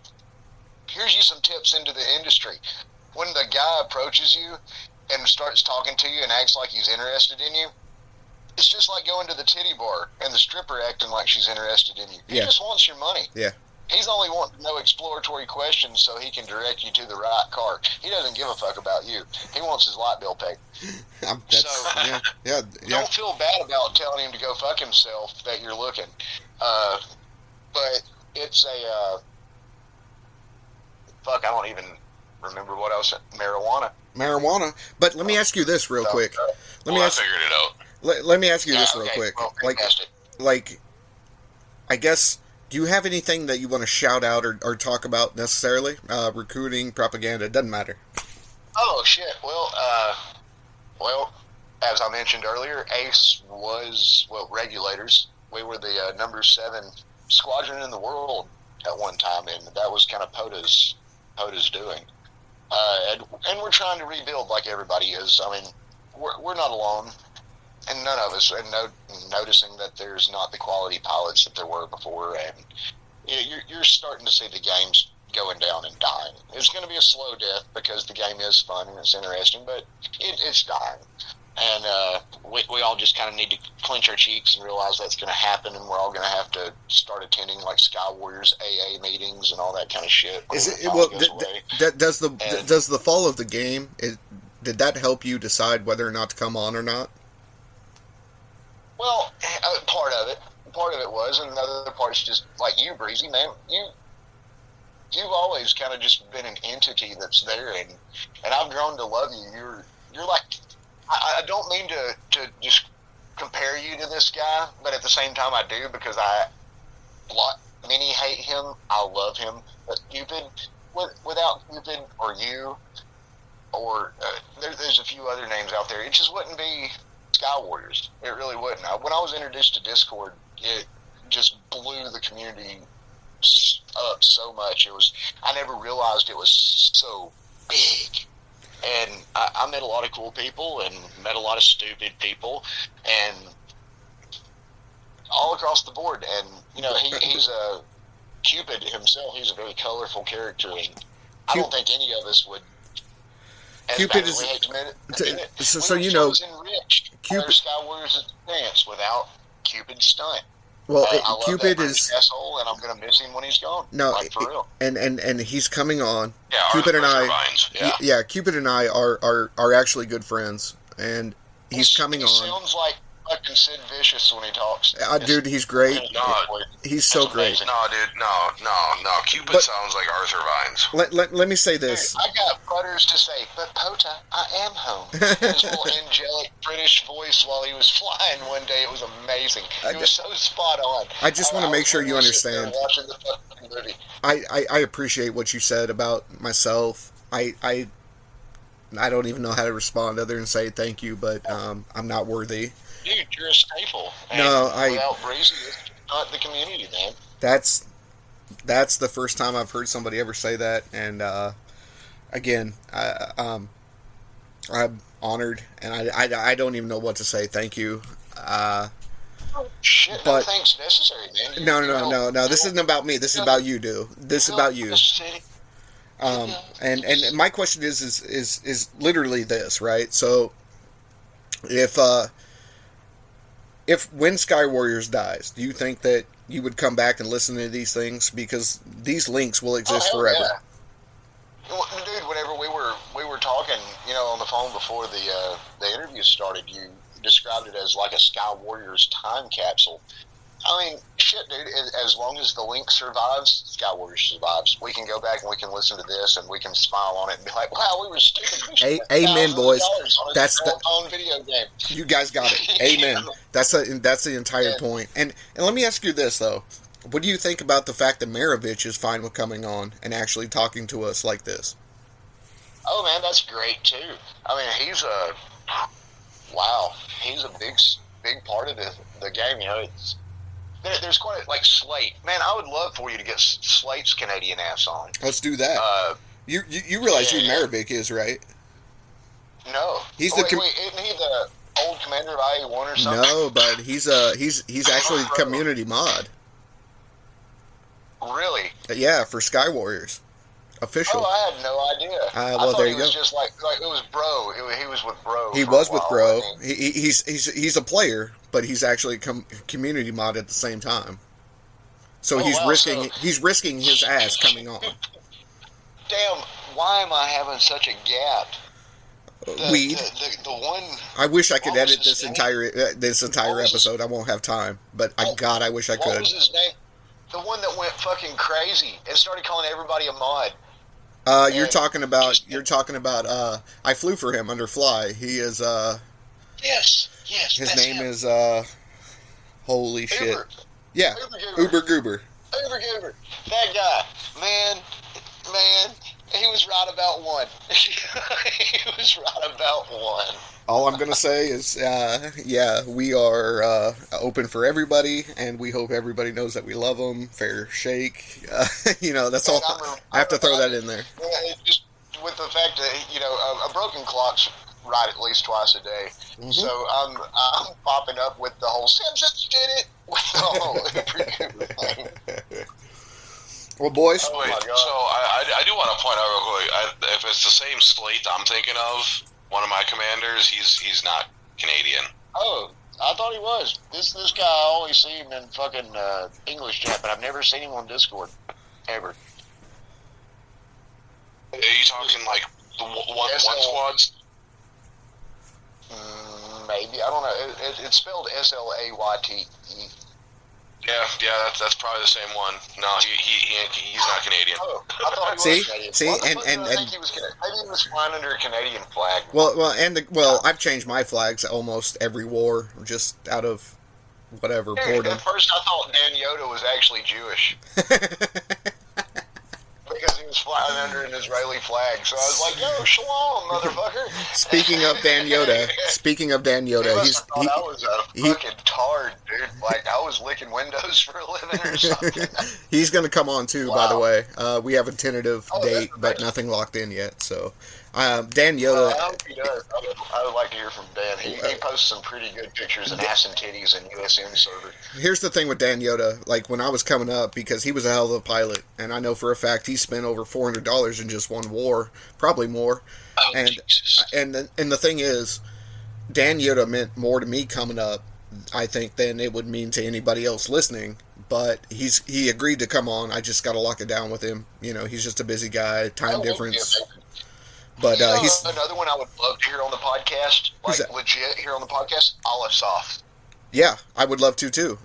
here's you some tips into the industry. When the guy approaches you and starts talking to you and acts like he's interested in you, it's just like going to the titty bar and the stripper acting like she's interested in you. He just wants your money. Yeah. He's only wanting no exploratory questions so he can direct you to the right car. He doesn't give a fuck about you. He wants his light bill paid. Don't feel bad about telling him to go fuck himself that you're looking. But it's a... fuck, I don't even remember what I was saying. Marijuana. But let me ask you this real quick. I figured it out. Let me ask you this real quick. Well, like, I guess, do you have anything that you want to shout out or talk about necessarily? Recruiting, propaganda, doesn't matter. Oh, shit. Well, as I mentioned earlier, Ace was, Regulators. We were the number 7 squadron in the world at one time, and that was kind of Pota's doing. And we're trying to rebuild like everybody is. I mean, we're not alone. And none of us are noticing that there's not the quality pilots that there were before. And you're starting to see the games going down and dying. It's going to be a slow death because the game is fun and it's interesting, but it's dying. And we all just kind of need to clench our cheeks and realize that's going to happen, and we're all going to have to start attending like Sky Warriors AA meetings and all that kind of shit. Does the fall of the game, did that help you decide whether or not to come on or not? Well, part of it was, and another part's just like you, Breezy, man. You've always kind of just been an entity that's there, and I've grown to love you. You're like, I don't mean to just compare you to this guy, but at the same time I do, because many hate him, I love him. But Cupid, without Cupid or you, or there's a few other names out there, it just wouldn't be Sky Warriors. It really wouldn't. When I was introduced to Discord, it just blew the community up so much. I never realized it was so big. And I met a lot of cool people and met a lot of stupid people, and all across the board. And, you know, he's a Cupid himself. He's a very colorful character, and I don't think any of us would. Cupid is so you know. Cupid Sky Warriors dance without Cupid stunt. Well, I Cupid is asshole, and I'm gonna miss him when he's gone. No, like, for real. And he's coming on. Yeah, Cupid and I. Yeah, Cupid and I are actually good friends, and he's coming on. He sounds like fucking Sid Vicious when he talks. Dude, he's great. He's so great. No, dude, no. Cupid sounds like Arthur Vines. Let me say this. Dude, I got Butters to say, but Pota, I am home. His little angelic British voice while he was flying one day, it was amazing. It was so spot on. I just want to make sure you understand. Watching the fucking movie. I appreciate what you said about myself. I don't even know how to respond other than say thank you, but I'm not worthy. Dude, you're a staple. Man. No, without Breezy, it's not the community, man. That's the first time I've heard somebody ever say that, and again, I'm honored, and I don't even know what to say. Thank you. No thanks necessary, man. No. This isn't about me. This is about you, dude. This is about you. And my question is literally this, right? So, if when Sky Warriors dies, do you think that you would come back and listen to these things? Because these links will exist forever. Yeah. Well, dude, whenever we were talking, you know, on the phone before the interview started, you described it as like a Sky Warriors time capsule. I mean, shit, dude, as long as the link survives, Sky Warriors survives. We can go back and we can listen to this and we can smile on it and be like, wow, we were stupid. We amen, boys. That's the own video game. You guys got it. Amen. Yeah. That's the entire point. And let me ask you this, though. What do you think about the fact that Maravich is fine with coming on and actually talking to us like this? Oh, man, that's great, too. I mean, he's a big part of the game, you know. There's quite a, like Slate. Man, I would love for you to get Slate's Canadian ass on. Let's do that. You realize who Maravich is, right? No. He's isn't he the old commander of IA1 or something? No, but he's actually the community mod. Really? Yeah, for Sky Warriors. Official. Oh, I had no idea. Well, I thought he was just like it was Bro. He was with Bro. He was with Bro. I mean. He's a player, but he's actually community mod at the same time. So he's risking his ass coming on. Damn! Why am I having such a gap? The one. I wish I could edit this entire episode. I won't have time, but I wish I could. What was his name? The one that went fucking crazy and started calling everybody a mod. You're talking about. I flew for him under Fly. He is. Yes. His name is. Holy Uber. Shit! Yeah, Uber Goober. Uber Goober. That guy, man, he was right about one. He was right about one. All I'm gonna say is, we are open for everybody, and we hope everybody knows that we love them. Fair shake, that's all. I have to throw that in there. Just with the fact that a broken clock's right at least twice a day. Mm-hmm. So I'm popping up with the whole Simpsons did it with the whole thing. Well, boys. Oh, wait, so I do want to point out real quick. If it's the same Slate I'm thinking of, one of my commanders, he's not Canadian. Oh, I thought he was. This guy, I always see him in fucking English chat, but I've never seen him on Discord ever. Are you talking like the one squads? Maybe, I don't know. It's spelled SLAYTE. Yeah, that's probably the same one. No, he's not Canadian. Oh, I thought he was Canadian. See, I think he was Canadian. I think he was flying under a Canadian flag. Well, I've changed my flags almost every war, just out of whatever boredom. At first, I thought Dan Yoda was actually Jewish because he was flying under an Israeli flag. So I was like, yo, shalom, motherfucker. Speaking of Dan Yoda, I was a fucking tard, dude. Like, I was licking windows for a living or something. He's going to come on, too, by the way. We have a tentative date, but nothing locked in yet, so... Dan Yoda. I hope he does. I would like to hear from Dan. He posts some pretty good pictures of ass and titties in USM server. Here's the thing with Dan Yoda. Like, when I was coming up, because he was a hell of a pilot, and I know for a fact he spent over $400 in just one war, probably more. Oh, and the thing is, Dan Yoda meant more to me coming up, I think, than it would mean to anybody else listening. But he agreed to come on. I just got to lock it down with him. You know, he's just a busy guy. Time difference. But he's another one I would love to hear on the podcast, like legit here on the podcast, Alisov. Yeah, I would love to too.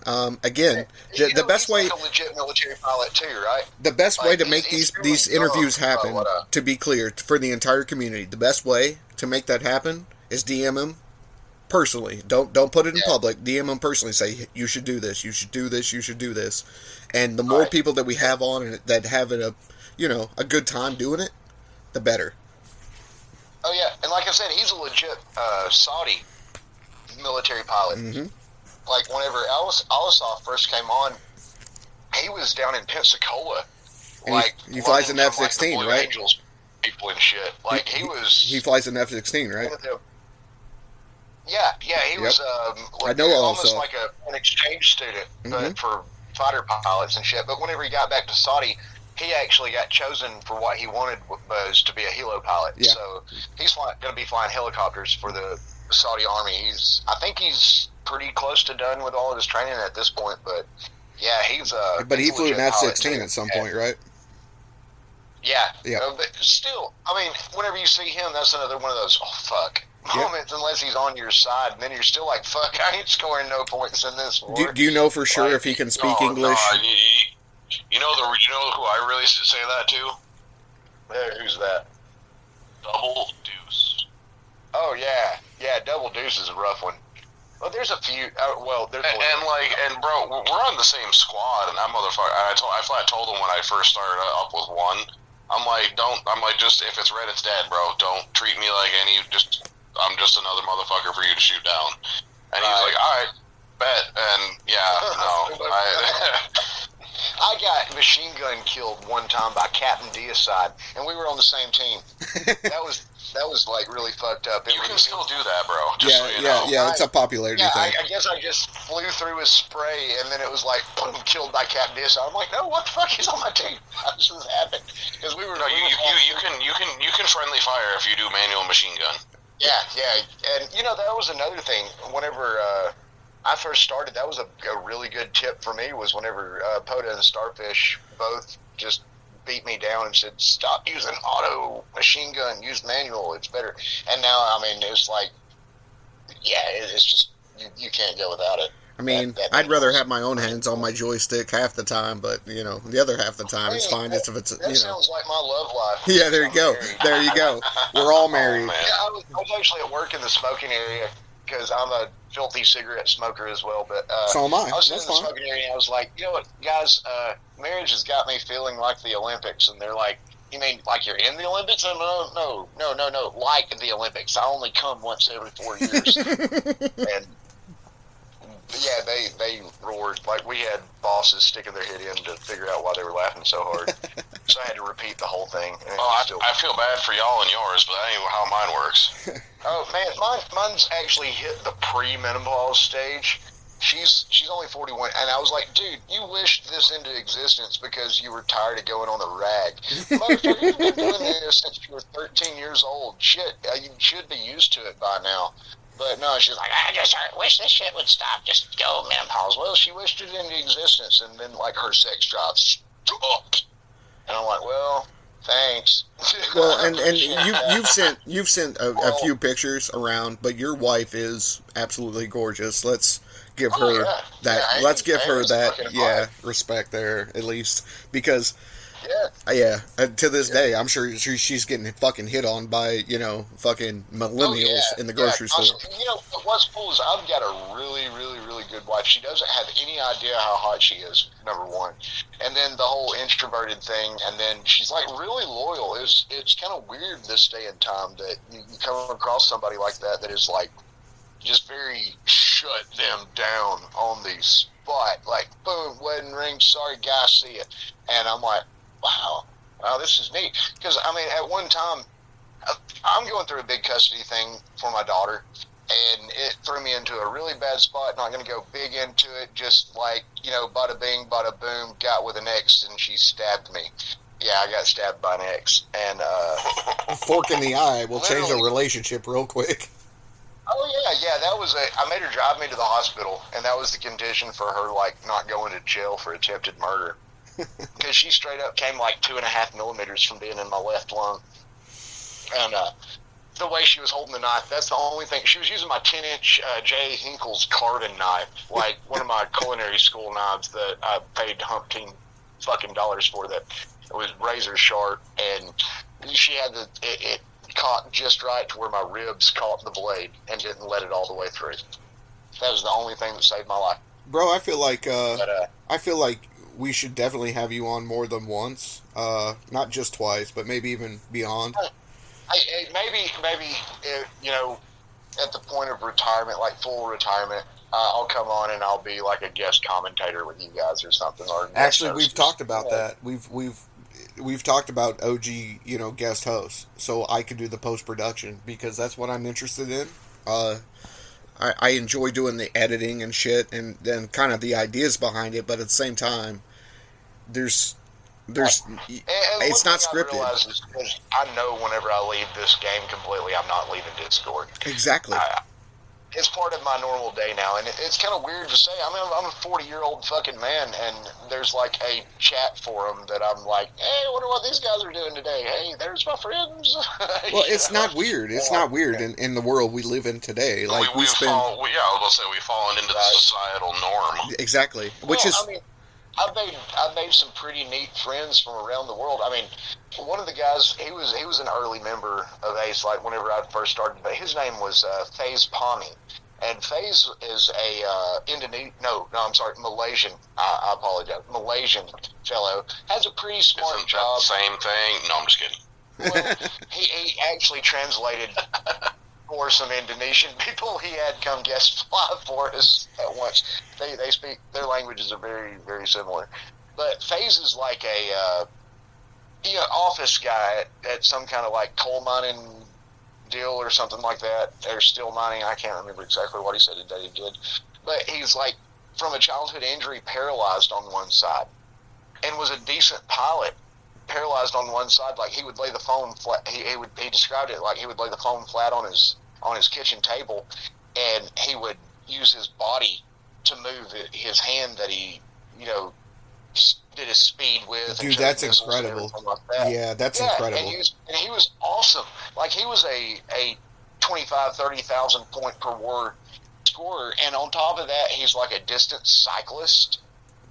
Again, the best way, like a legit military pilot too, right? The best way to make these interviews happen, to be clear, for the entire community, the best way to make that happen is DM him personally. Don't put it in public. DM him personally. Say you should do this. You should do this. You should do this. And the more people that we have on and that have a good time doing it, the better. Oh, yeah. And like I said, he's a legit Saudi military pilot. Mm-hmm. Like, whenever Alisov first came on, he was down in Pensacola. And like, he flies an F-16, like, right? Angels, people and shit. Like, he was... He flies an F-16, right? Yeah. He was almost like an exchange student but for fighter pilots and shit. But whenever he got back to Saudi... He actually got chosen for what he wanted was to be a helo pilot. Yeah. So he's going to be flying helicopters for the Saudi Army. I think he's pretty close to done with all of his training at this point. But yeah, but he flew an F-16 at some point, right? Yeah. Yeah. But still, I mean, whenever you see him, that's another one of those moments. Unless he's on your side, and then you're still like, "Fuck, I ain't scoring no points in this war." Do you know for sure if he can speak English? No, you know who I really should say that to? Yeah, who's that? Double Deuce. Oh, yeah, Double Deuce is a rough one. Well, there's a few, bro, we're on the same squad, and that motherfucker, I told him when I first started up with one, just, if it's red, it's dead, bro, don't treat me like I'm just another motherfucker for you to shoot down. And he's like, alright, bet, and I got machine gun killed one time by Captain Deicide, and we were on the same team. That was like really fucked up. You can still do that, bro. Just so you know. It's a popularity thing. I guess I just flew through his spray, and then it was like, boom, killed by Captain Deicide. I'm like, no, what the fuck? He's on my team. How does this happen? Because we were. No, you can friendly fire if you do manual machine gun. Yeah, and that was another thing. Whenever. I first started, that was a really good tip for me, was whenever Pota and Starfish both just beat me down and said, stop using auto machine gun, use manual, it's better. And now, I mean, it's like, it's just, you can't go without it. I mean, I'd rather have my own hands on my joystick half the time, but, the other half the time, it's fine. That sounds like my love life. Yeah, there you go. There you go. We're all married. I was actually at work in the smoking area, because I'm a filthy cigarette smoker as well, but so am I. I was in the smoking area and I was like, you know what, guys, marriage has got me feeling like the Olympics, and they're like, you mean like you're in the Olympics? No, like the Olympics. I only come once every 4 years. And they roared. Like, we had bosses sticking their head in to figure out why they were laughing so hard. So I had to repeat the whole thing. I feel bad for y'all and yours, but that ain't how mine works. Oh, man, mine's actually hit the pre-menopause stage. She's only 41, and I was like, dude, you wished this into existence because you were tired of going on the rag. Motherfucker, you've been doing this since you were 13 years old. Shit, you should be used to it by now. But no, she's like, I just wish this shit would stop. Just go menopause. Well, she wished it into existence, and then like her sex drive stopped. And I'm like, well, thanks. Well, and you've sent a few pictures around, but your wife is absolutely gorgeous. Let's give her that. Let's give her that. Yeah, respect there at least, because Yeah, and to this day, I'm sure she's getting fucking hit on by, you know, fucking millennials in the grocery store. You know, what's cool is I've got a really, really, really good wife. She doesn't have any idea how hot she is, number one. And then the whole introverted thing, and then she's, like, really loyal. It's kind of weird this day and time that you come across somebody like that that is, like, just very shut them down on the spot. Like, boom, wedding ring, sorry, guys, see ya. And I'm like, wow, this is neat. Because, I mean, at one time, I'm going through a big custody thing for my daughter, and it threw me into a really bad spot. Not going to go big into it, just like, you know, bada bing, bada boom, got with an ex, and she stabbed me. Yeah, I got stabbed by an ex. And, fork in the eye will change a relationship real quick. Oh, yeah, that was I made her drive me to the hospital, and that was the condition for her, like, not going to jail for attempted murder. Because she straight up came like 2.5 millimeters from being in my left lung. And the way she was holding the knife, that's the only thing. She was using my 10-inch Jay Hinkle's carving knife, like one of my culinary school knives that I paid $15 for that. It was razor sharp, and she had it caught just right to where my ribs caught the blade and didn't let it all the way through. That was the only thing that saved my life. Bro, I feel like we should definitely have you on more than once, not just twice, but maybe even beyond. Maybe, you know, at the point of retirement, like full retirement, I'll come on and I'll be like a guest commentator with you guys or something. Or actually, we've talked about that. We've talked about OG, you know, guest hosts, so I could do the post production because that's what I'm interested in. I enjoy doing the editing and shit, and then kind of the ideas behind it. But at the same time, it's not scripted. I know whenever I leave this game completely, I'm not leaving Discord. Exactly. It's part of my normal day now, and it's kind of weird to say. I mean, I'm a 40-year-old fucking man, and there's like a chat forum that I'm like, hey, I wonder what these guys are doing today. Hey, there's my friends. Well, it's not weird. It's not weird in the world we live in today. Like we've fallen into the societal norm. Exactly, which is. I mean, I've made some pretty neat friends from around the world. I mean, one of the guys, he was an early member of Ace, like whenever I first started. But his name was Faiz Palmy, and Faiz is a Malaysian. I apologize, Malaysian fellow, has a pretty smart job. Isn't that the same thing? No, I'm just kidding. Well, he actually translated. Or some Indonesian people he had come guest fly for us at once. They speak, their languages are very, very similar. But Faze is like a office guy at some kind of like coal mining deal or something like that. They're still mining. I can't remember exactly what he said today he did. But he's like from a childhood injury paralyzed on one side and was a decent pilot. Paralyzed on one side, like he would lay the phone flat. He described it like he would lay the phone flat on his kitchen table, and he would use his body to move his hand that he, you know, did his speed with. Dude, that's incredible. Like that. Yeah, that's incredible. And he was awesome. Like he was a 25,000-30,000 point per word scorer, and on top of that, he's like a distance cyclist.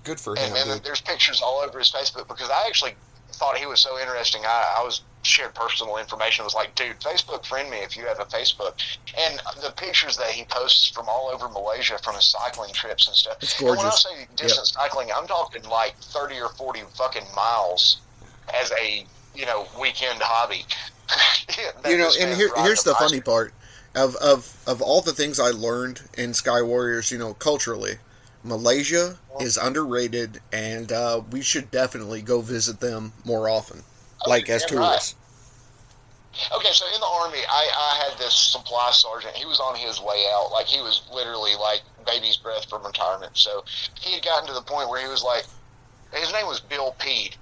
Good for him. And then there's pictures all over his Facebook because I actually thought he was so interesting. I was shared personal information. I was like, dude, Facebook friend me if you have a Facebook. And the pictures that he posts from all over Malaysia from his cycling trips and stuff. It's gorgeous. And when I say distance cycling, I'm talking like 30 or 40 fucking miles as a, you know, weekend hobby. You know, and here's the funny part of all the things I learned in Sky Warriors, you know, culturally. Malaysia is underrated, and we should definitely go visit them more often, like as tourists. Right. Okay, so in the Army, I had this supply sergeant. He was on his way out. Like, he was literally, like, baby's breath from retirement. So he had gotten to the point where he was like, his name was Bill Peed.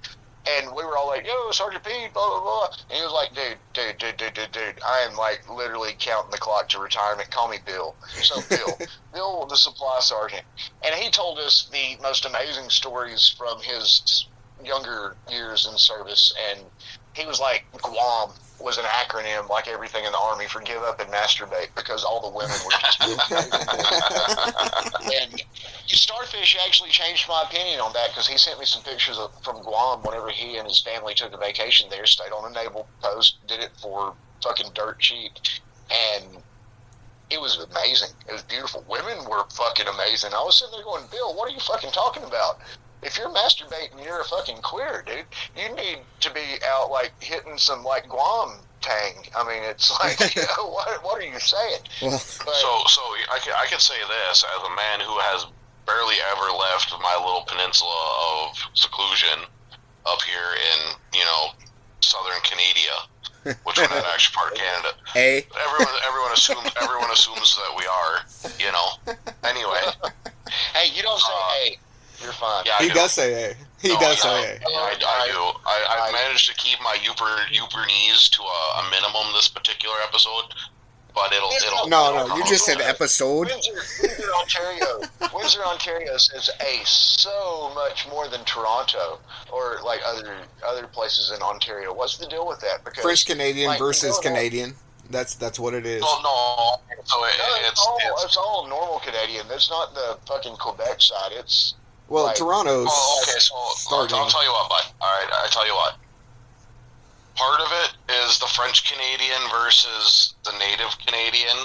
And we were all like, yo, Sergeant Pete, blah, blah, blah. And he was like, dude, I am, like, literally counting the clock to retirement. Call me Bill. So Bill, the supply sergeant. And he told us the most amazing stories from his younger years in service. And he was like, Guam was an acronym, like everything in the Army, for give up and masturbate, because all the women were just... And Starfish actually changed my opinion on that, because he sent me some pictures from Guam whenever he and his family took a vacation there, stayed on a naval post, did it for fucking dirt cheap, and it was amazing. It was beautiful. Women were fucking amazing. I was sitting there going, Bill, what are you fucking talking about? If you're masturbating, you're a fucking queer, dude. You need to be out, like, hitting some, like, Guam tang. I mean, it's like, you know, what are you saying? But, so I can say this, as a man who has barely ever left my little peninsula of seclusion up here in, you know, southern Canada, which we're not actually part of Canada. Hey. Everyone assumes that we are, you know. Anyway. Hey, you don't say hey. You're fine. Yeah, he does say hey. I do. I've managed to keep my youper knees to a minimum this particular episode, but it'll No, you just said episode. Windsor, Ontario says Ace so much more than Toronto or like other places in Ontario. What's the deal with that? Because French Canadian versus Canadian. That's what it is. No. It's all normal Canadian. That's not the fucking Quebec side. It's well, like, Toronto's. Oh, okay. So I'll tell you what, bud. All right, I tell you what. Part of it is the French Canadian versus the Native Canadian,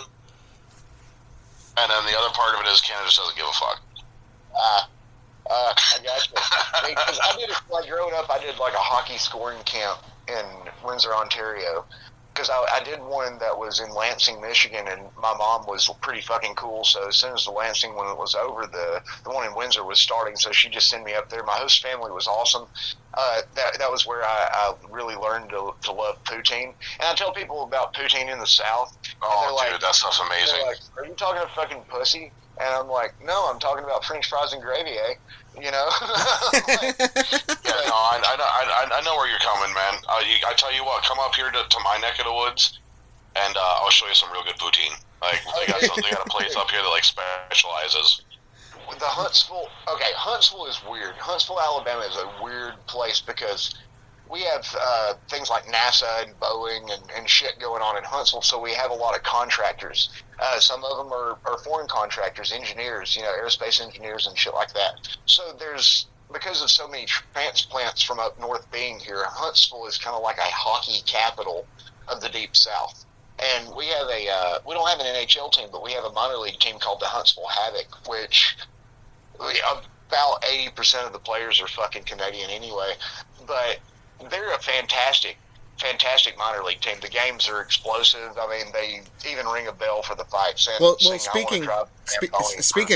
and then the other part of it is Canada just doesn't give a fuck. I got you. Because I did, like, growing up, I did like a hockey scoring camp in Windsor, Ontario. Because I did one that was in Lansing, Michigan, and my mom was pretty fucking cool, so as soon as the Lansing one was over, the one in Windsor was starting, so she just sent me up there. My host family was awesome. That was where I really learned to love poutine. And I tell people about poutine in the South. Oh, dude, like, that stuff's amazing. Like, are you talking about fucking pussy? And I'm like, no, I'm talking about French fries and gravy, eh? You know? Like, yeah, no, I know where you're coming, man. I tell you what, come up here to my neck of the woods, and I'll show you some real good poutine. Like, they got a place up here that, like, specializes. The Huntsville is weird. Huntsville, Alabama is a weird place because we have things like NASA and Boeing and shit going on in Huntsville, so we have a lot of contractors. Some of them are foreign contractors, engineers, you know, aerospace engineers and shit like that. So there's, because of so many transplants from up north being here, Huntsville is kind of like a hockey capital of the Deep South. And we have we don't have an NHL team, but we have a minor league team called the Huntsville Havoc, which about 80% of the players are fucking Canadian anyway. But they're a fantastic minor league team. The games are explosive. I mean, they even ring a bell for the fights. Well, speaking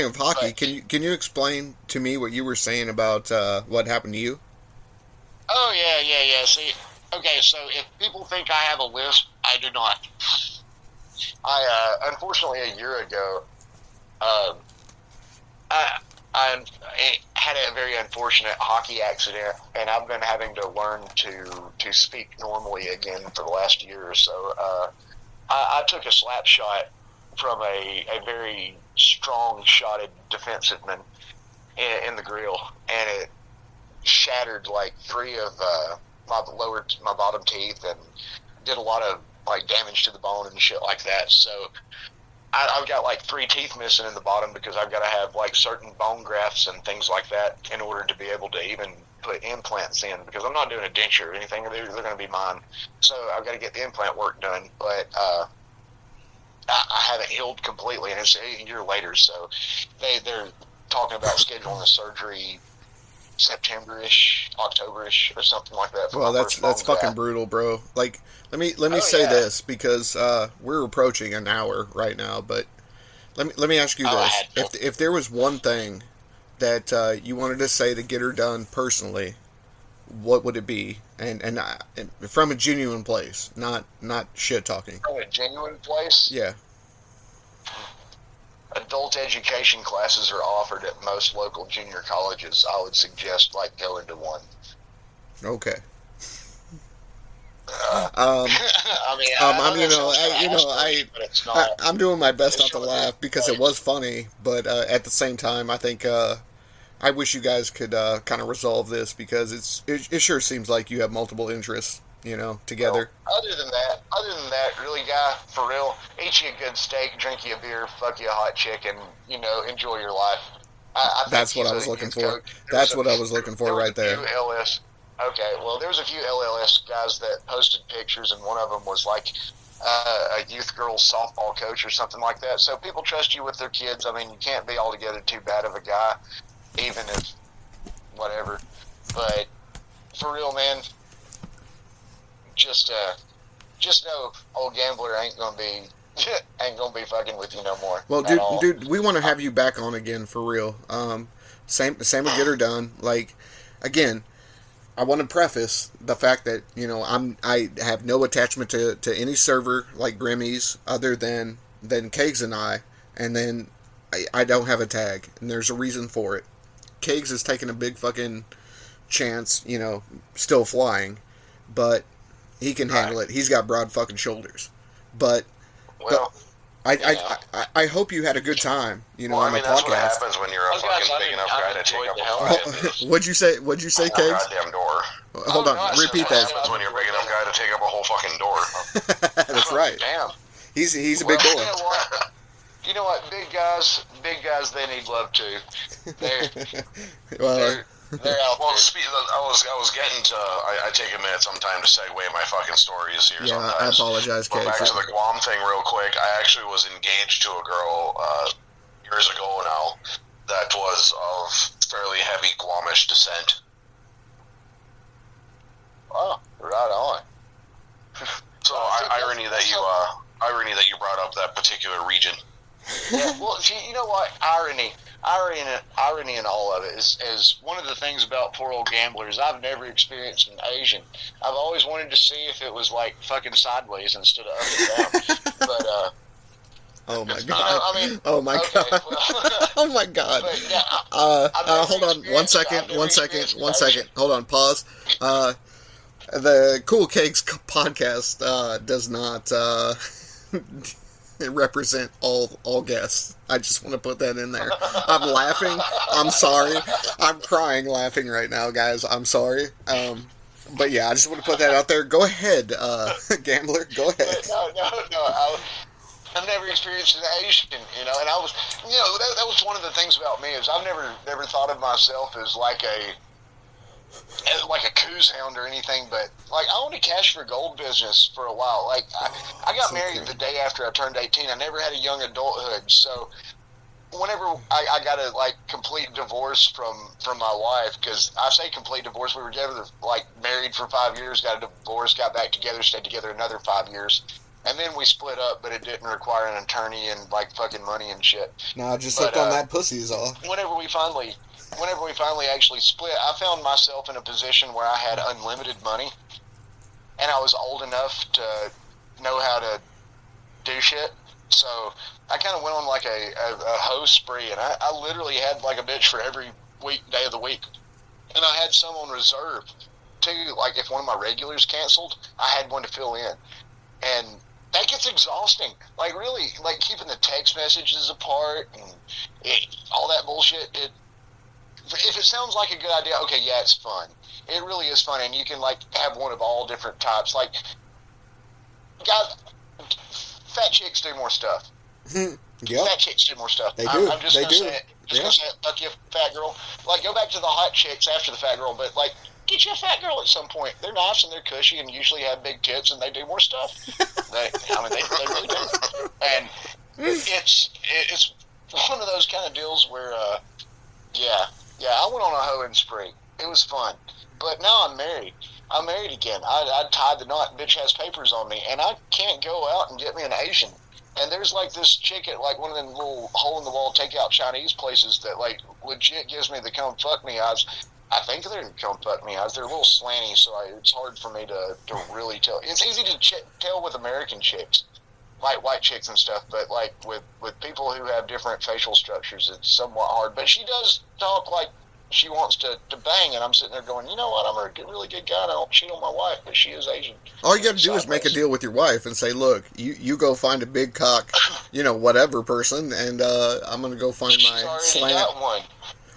of hockey, but, can you explain to me what you were saying about what happened to you? Oh, yeah. See, okay, so if people think I have a list, I do not. I unfortunately, a year ago, I had a very unfortunate hockey accident, and I've been having to learn to speak normally again for the last year or so. I took a slap shot from a very strong-shotted defensiveman in the grill, and it shattered, like, three of my bottom teeth and did a lot of, like, damage to the bone and shit like that, so... I've got like 3 teeth missing in the bottom because I've got to have like certain bone grafts and things like that in order to be able to even put implants in because I'm not doing a denture or anything. They're going to be mine. So I've got to get the implant work done, but I haven't healed completely and it's a year later. So they're talking about scheduling a surgery September-ish, October-ish or something like that. Well, that's fucking brutal, bro. Like, let me say this because we're approaching an hour right now, but let me ask you this. If there was one thing that you wanted to say to Gitter Done personally, what would it be? And from a genuine place, not shit talking. From a genuine place? Yeah. Adult education classes are offered at most local junior colleges. I would suggest, like, going to one. Okay. I'm doing my best not to laugh because it was funny, but at the same time, I think I wish you guys could kind of resolve this because it sure seems like you have multiple interests. you know, together. Well, other than that, really, guy, for real, eat you a good steak, drink you a beer, fuck you a hot chicken, you know, enjoy your life. I that's what I was looking for. That's what I was looking for right there. Okay, well, there was a few LLS guys that posted pictures, and one of them was like a youth girls softball coach or something like that. So people trust you with their kids. I mean, you can't be altogether too bad of a guy, even if whatever. But for real, man, just know old Gambler ain't gonna be fucking with you no more. Well, dude, we want to have you back on again for real. Same with Gitter Done. Like, again, I want to preface the fact that, you know, I have no attachment to any server like Grimmy's other than Kegs and I, and then I don't have a tag, and there's a reason for it. Kegs is taking a big fucking chance, you know, still flying, but he can handle it. He's got broad fucking shoulders. But well, I hope you had a good time, you know, well, on the podcast. That's what happens when you're a fucking big enough guy to take up a fucking... What'd you say, Kegs? Goddamn door. Hold on, repeat that. Happens when you're a big enough guy to take up a whole fucking door. That's right. Damn. He's a big boy. You know what? Big guys, they need love too. I take a minute sometime to segue my fucking stories here. Yeah, sometimes. I apologize, Kate. Well, back to the Guam thing real quick. I actually was engaged to a girl years ago now that was of fairly heavy Guamish descent. Oh, right on. So irony that you brought up that particular region. Yeah, well, you know what? Irony in all of it is one of the things about poor old Gamblers. I've never experienced an Asian. I've always wanted to see if it was like fucking sideways instead of up and down. But oh my god! Oh my god! Hold on one second. Hold on, pause. The Cool Cakes podcast does not. Represent all guests. I just want to put that in there. I'm laughing. I'm sorry. I'm crying laughing right now, guys. I'm sorry. But yeah, I just want to put that out there. Go ahead, Gambler. Go ahead. No. I've never experienced an Asian, you know, and I was, you know, that was one of the things about me is I've never thought of myself as like a coos hound or anything, but like I owned a cash for gold business for a while. Like I got married the day after I turned 18. I never had a young adulthood, so whenever I got a like complete divorce from my wife, because I say complete divorce, we were together like married for 5 years, got a divorce, got back together, stayed together another 5 years, and then we split up. But it didn't require an attorney and like fucking money and shit. No, just hooked on that pussy is all. Whenever we finally actually split, I found myself in a position where I had unlimited money, and I was old enough to know how to do shit. So I kind of went on like a hoe spree, and I literally had like a bitch for every day of the week. And I had some on reserve, too. Like if one of my regulars canceled, I had one to fill in. And that gets exhausting. Like really, like keeping the text messages apart and all that bullshit, if it sounds like a good idea, okay, yeah, it's fun. It really is fun, and you can, like, have one of all different types. Like, guys, fat chicks do more stuff. Yep. Fat chicks do more stuff. They do. I'm just going to say it. Fuck you, fat girl. Like, go back to the hot chicks after the fat girl, but, like, get you a fat girl at some point. They're nice and they're cushy and usually have big tits and they do more stuff. They really do. And it's one of those kind of deals where, Yeah, I went on a hoeing spree. It was fun. But now I'm married. I'm married again. I tied the knot, bitch has papers on me, and I can't go out and get me an Asian. And there's, like, this chick at, like, one of them little hole-in-the-wall takeout Chinese places that, like, legit gives me the come-fuck-me eyes. I think they're come-fuck-me eyes. They're a little slanty, so it's hard for me to really tell. It's easy to tell with American chicks, like white chicks and stuff, but, like, with people who have different facial structures, it's somewhat hard. But she does talk like she wants to bang, and I'm sitting there going, you know what, I'm a really good guy, and I don't cheat on my wife, but she is Asian. All you got to do is make a deal with your wife and say, look, you go find a big cock, you know, whatever person, and I'm going to go find my slant. She's already got one.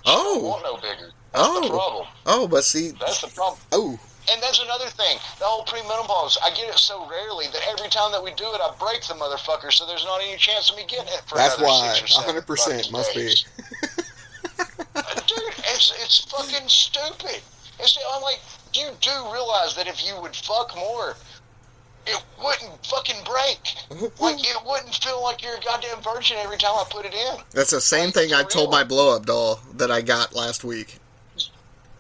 She don't want no bigger. That's the problem. Oh, but see. That's the problem. Oh. And that's another thing. The whole pre-menopause, I get it so rarely that every time that we do it, I break the motherfucker, so there's not any chance of me getting it for that's another why, 6 or 7 100% must days. Be. Dude, it's fucking stupid. It's, I'm like, you do realize that if you would fuck more, it wouldn't fucking break. Like, it wouldn't feel like you're a goddamn virgin every time I put it in. That's the same thing I told my blow-up doll that I got last week.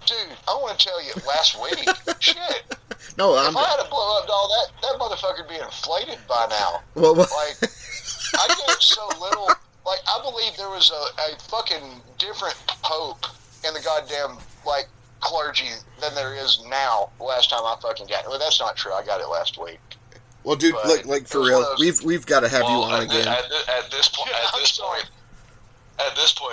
Dude, I want to tell you, last week, shit. No, if I had a blow-up doll, that motherfucker'd be inflated by now. Well, like, I gave so little. Like, I believe there was a fucking different pope in the goddamn, like, clergy than there is now. Last time I fucking got it. Well, that's not true. I got it last week. Well, dude, but like for real, we've got to have you on again. At this point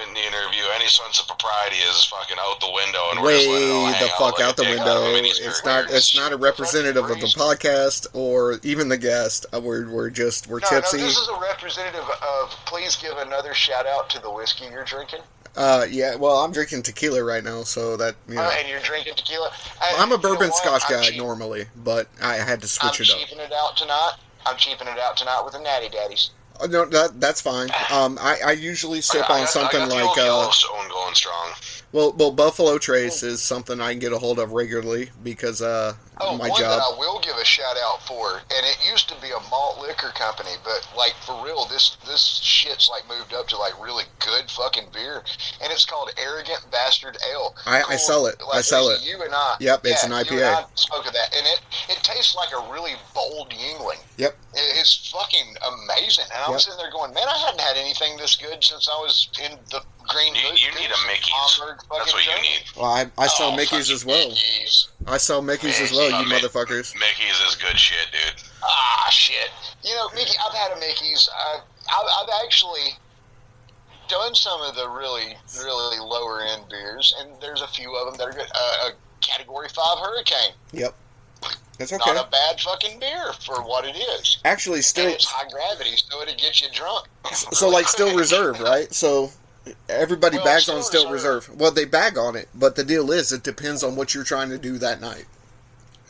in the interview, any sense of propriety is fucking out the window, and we're just letting it all hang out the window. It's not a representative of the podcast or even the guest. We're tipsy. No, this is a representative of. Please give another shout out to the whiskey you're drinking. Yeah, well, I'm drinking tequila right now, so that, you know. And you're drinking tequila? I'm a bourbon Scotch guy normally, but I had to switch it up. I'm cheaping it out tonight with the Natty Daddies. Oh, no, that's fine. I usually sip on something like... Yellowstone going strong. Well, Buffalo Trace is something I can get a hold of regularly because my job... that I will give a shout-out for, and it used to be a malt liquor company, but, like, for real, this shit's, like, moved up to, like, really good fucking beer, and it's called Arrogant Bastard Ale. I sell it. Like, I sell it. You and I. Yep, it's an IPA. You and I spoke of that, and it tastes like a really bold Yuengling. Yep. It's fucking amazing, and I was sitting there going, man, I hadn't had anything this good since I was in the... Green you need a Mickey's. That's what you need. Well, I sell Mickey's as well. I sell Mickey's as well, you motherfuckers. Mickey's is good shit, dude. Ah, shit. You know, Mickey. I've had a Mickey's. I've actually done some of the really, really lower end beers, and there's a few of them that are good. A Category 5 Hurricane. Yep. That's okay. Not a bad fucking beer for what it is. Actually, still. And it's high gravity, so it'll get you drunk. So, like, Still Reserve, right? So. Everybody bags on Still Reserve. Well, they bag on it, but the deal is it depends on what you're trying to do that night.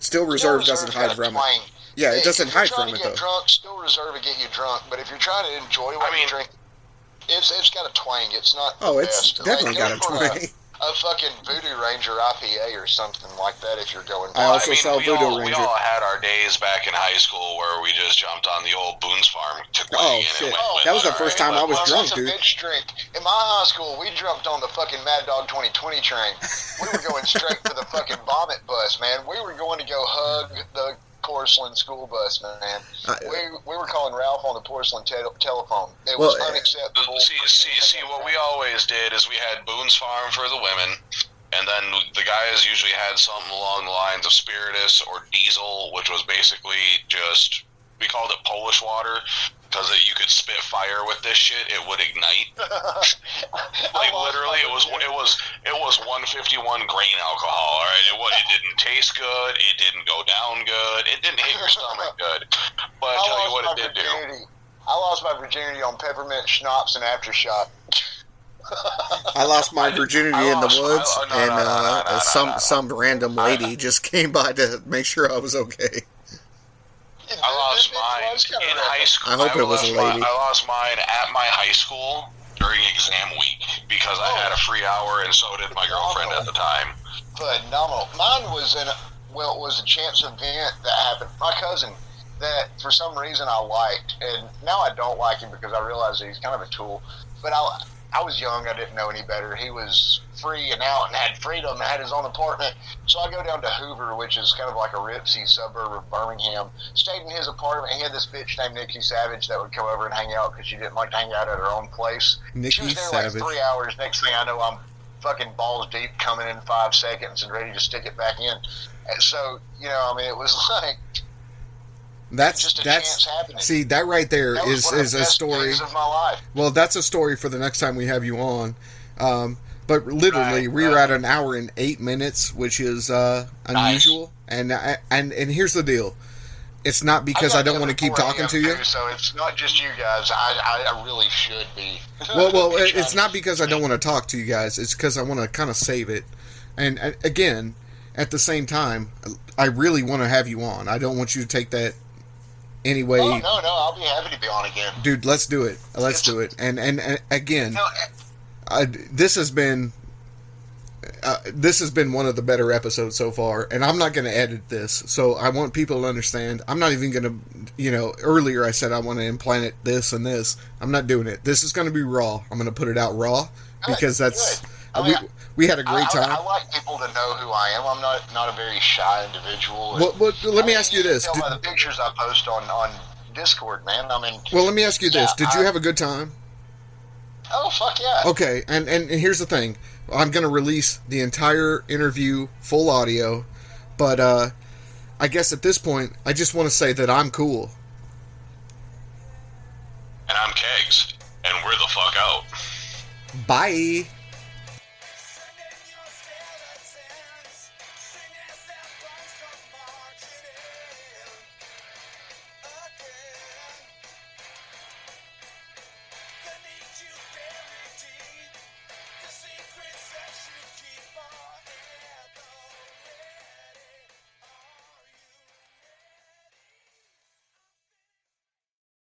Still Reserve doesn't hide from it. Yeah, it doesn't hide from it, though. If you're trying to get drunk, Still Reserve will get you drunk, but if you're trying to enjoy what you drink, it's got a twang. It's not the best. Oh, it's definitely got a twang. A fucking Voodoo Ranger IPA or something like that if you're going. I also sell Voodoo Ranger. We all had our days back in high school where we just jumped on the old Boone's Farm. Oh, shit. That was the first time I was drunk, dude. That's a bitch drink. In my high school, we jumped on the fucking Mad Dog 2020 train. We were going straight for the fucking vomit bus, man. We were going to go hug the porcelain school bus, man. We were calling Ralph on the porcelain telephone. It was unacceptable. See, what we always did is we had Boone's Farm for the women, and then the guys usually had something along the lines of Spiritus or Diesel, which was basically just, we called it Polish water, because you could spit fire with this shit, it would ignite. Like, literally, it was 151 grain alcohol, all right? It didn't taste good, it didn't go down good, it didn't hit your stomach good. But I'll tell you what it did do. I lost my virginity on peppermint schnapps and aftershock. I lost my virginity in the woods, and some random lady just came by to make sure I was okay. I lost mine in high school. I hope it was a lady. I lost mine at my high school during exam week because I had a free hour, and so did my girlfriend at the time. Phenomenal. Mine was it was a chance event that happened. My cousin, that for some reason I liked, and now I don't like him because I realize that he's kind of a tool. But I was young. I didn't know any better. He was free and out and had freedom and had his own apartment. So I go down to Hoover, which is kind of like a ritzy suburb of Birmingham. Stayed in his apartment. He had this bitch named Nikki Savage that would come over and hang out because she didn't like to hang out at her own place. She was there like 3 hours. Next thing I know, I'm fucking balls deep coming in 5 seconds and ready to stick it back in. And so, you know, I mean, it was like... That's see that right there that is a story. Of my life. Well, that's a story for the next time we have you on. But literally, we were at an hour and 8 minutes, which is unusual. Nice. And here's the deal: it's not because I don't want to keep talking to you. So it's not just you guys. I really should be. Well, it's not because I don't want to talk to you guys. It's because I want to kind of save it. And again, at the same time, I really want to have you on. I don't want you to take that anyway. Oh, no, I'll be happy to be on again. Dude, let's do it. Let's do it. And again, this has been one of the better episodes so far, and I'm not going to edit this, so I want people to understand. I'm not even going to, earlier I said I want to implant it this and this. I'm not doing it. This is going to be raw. I'm going to put it out raw because that's... We had a great time. I like people to know who I am. I'm not a very shy individual. Let me ask you this. By the pictures I post on Discord, man. Let me ask you this. Did you have a good time? Oh, fuck yeah. Okay, and here's the thing. I'm going to release the entire interview, full audio, but I guess at this point, I just want to say that I'm cool. And I'm Kegs, and we're the fuck out. Bye.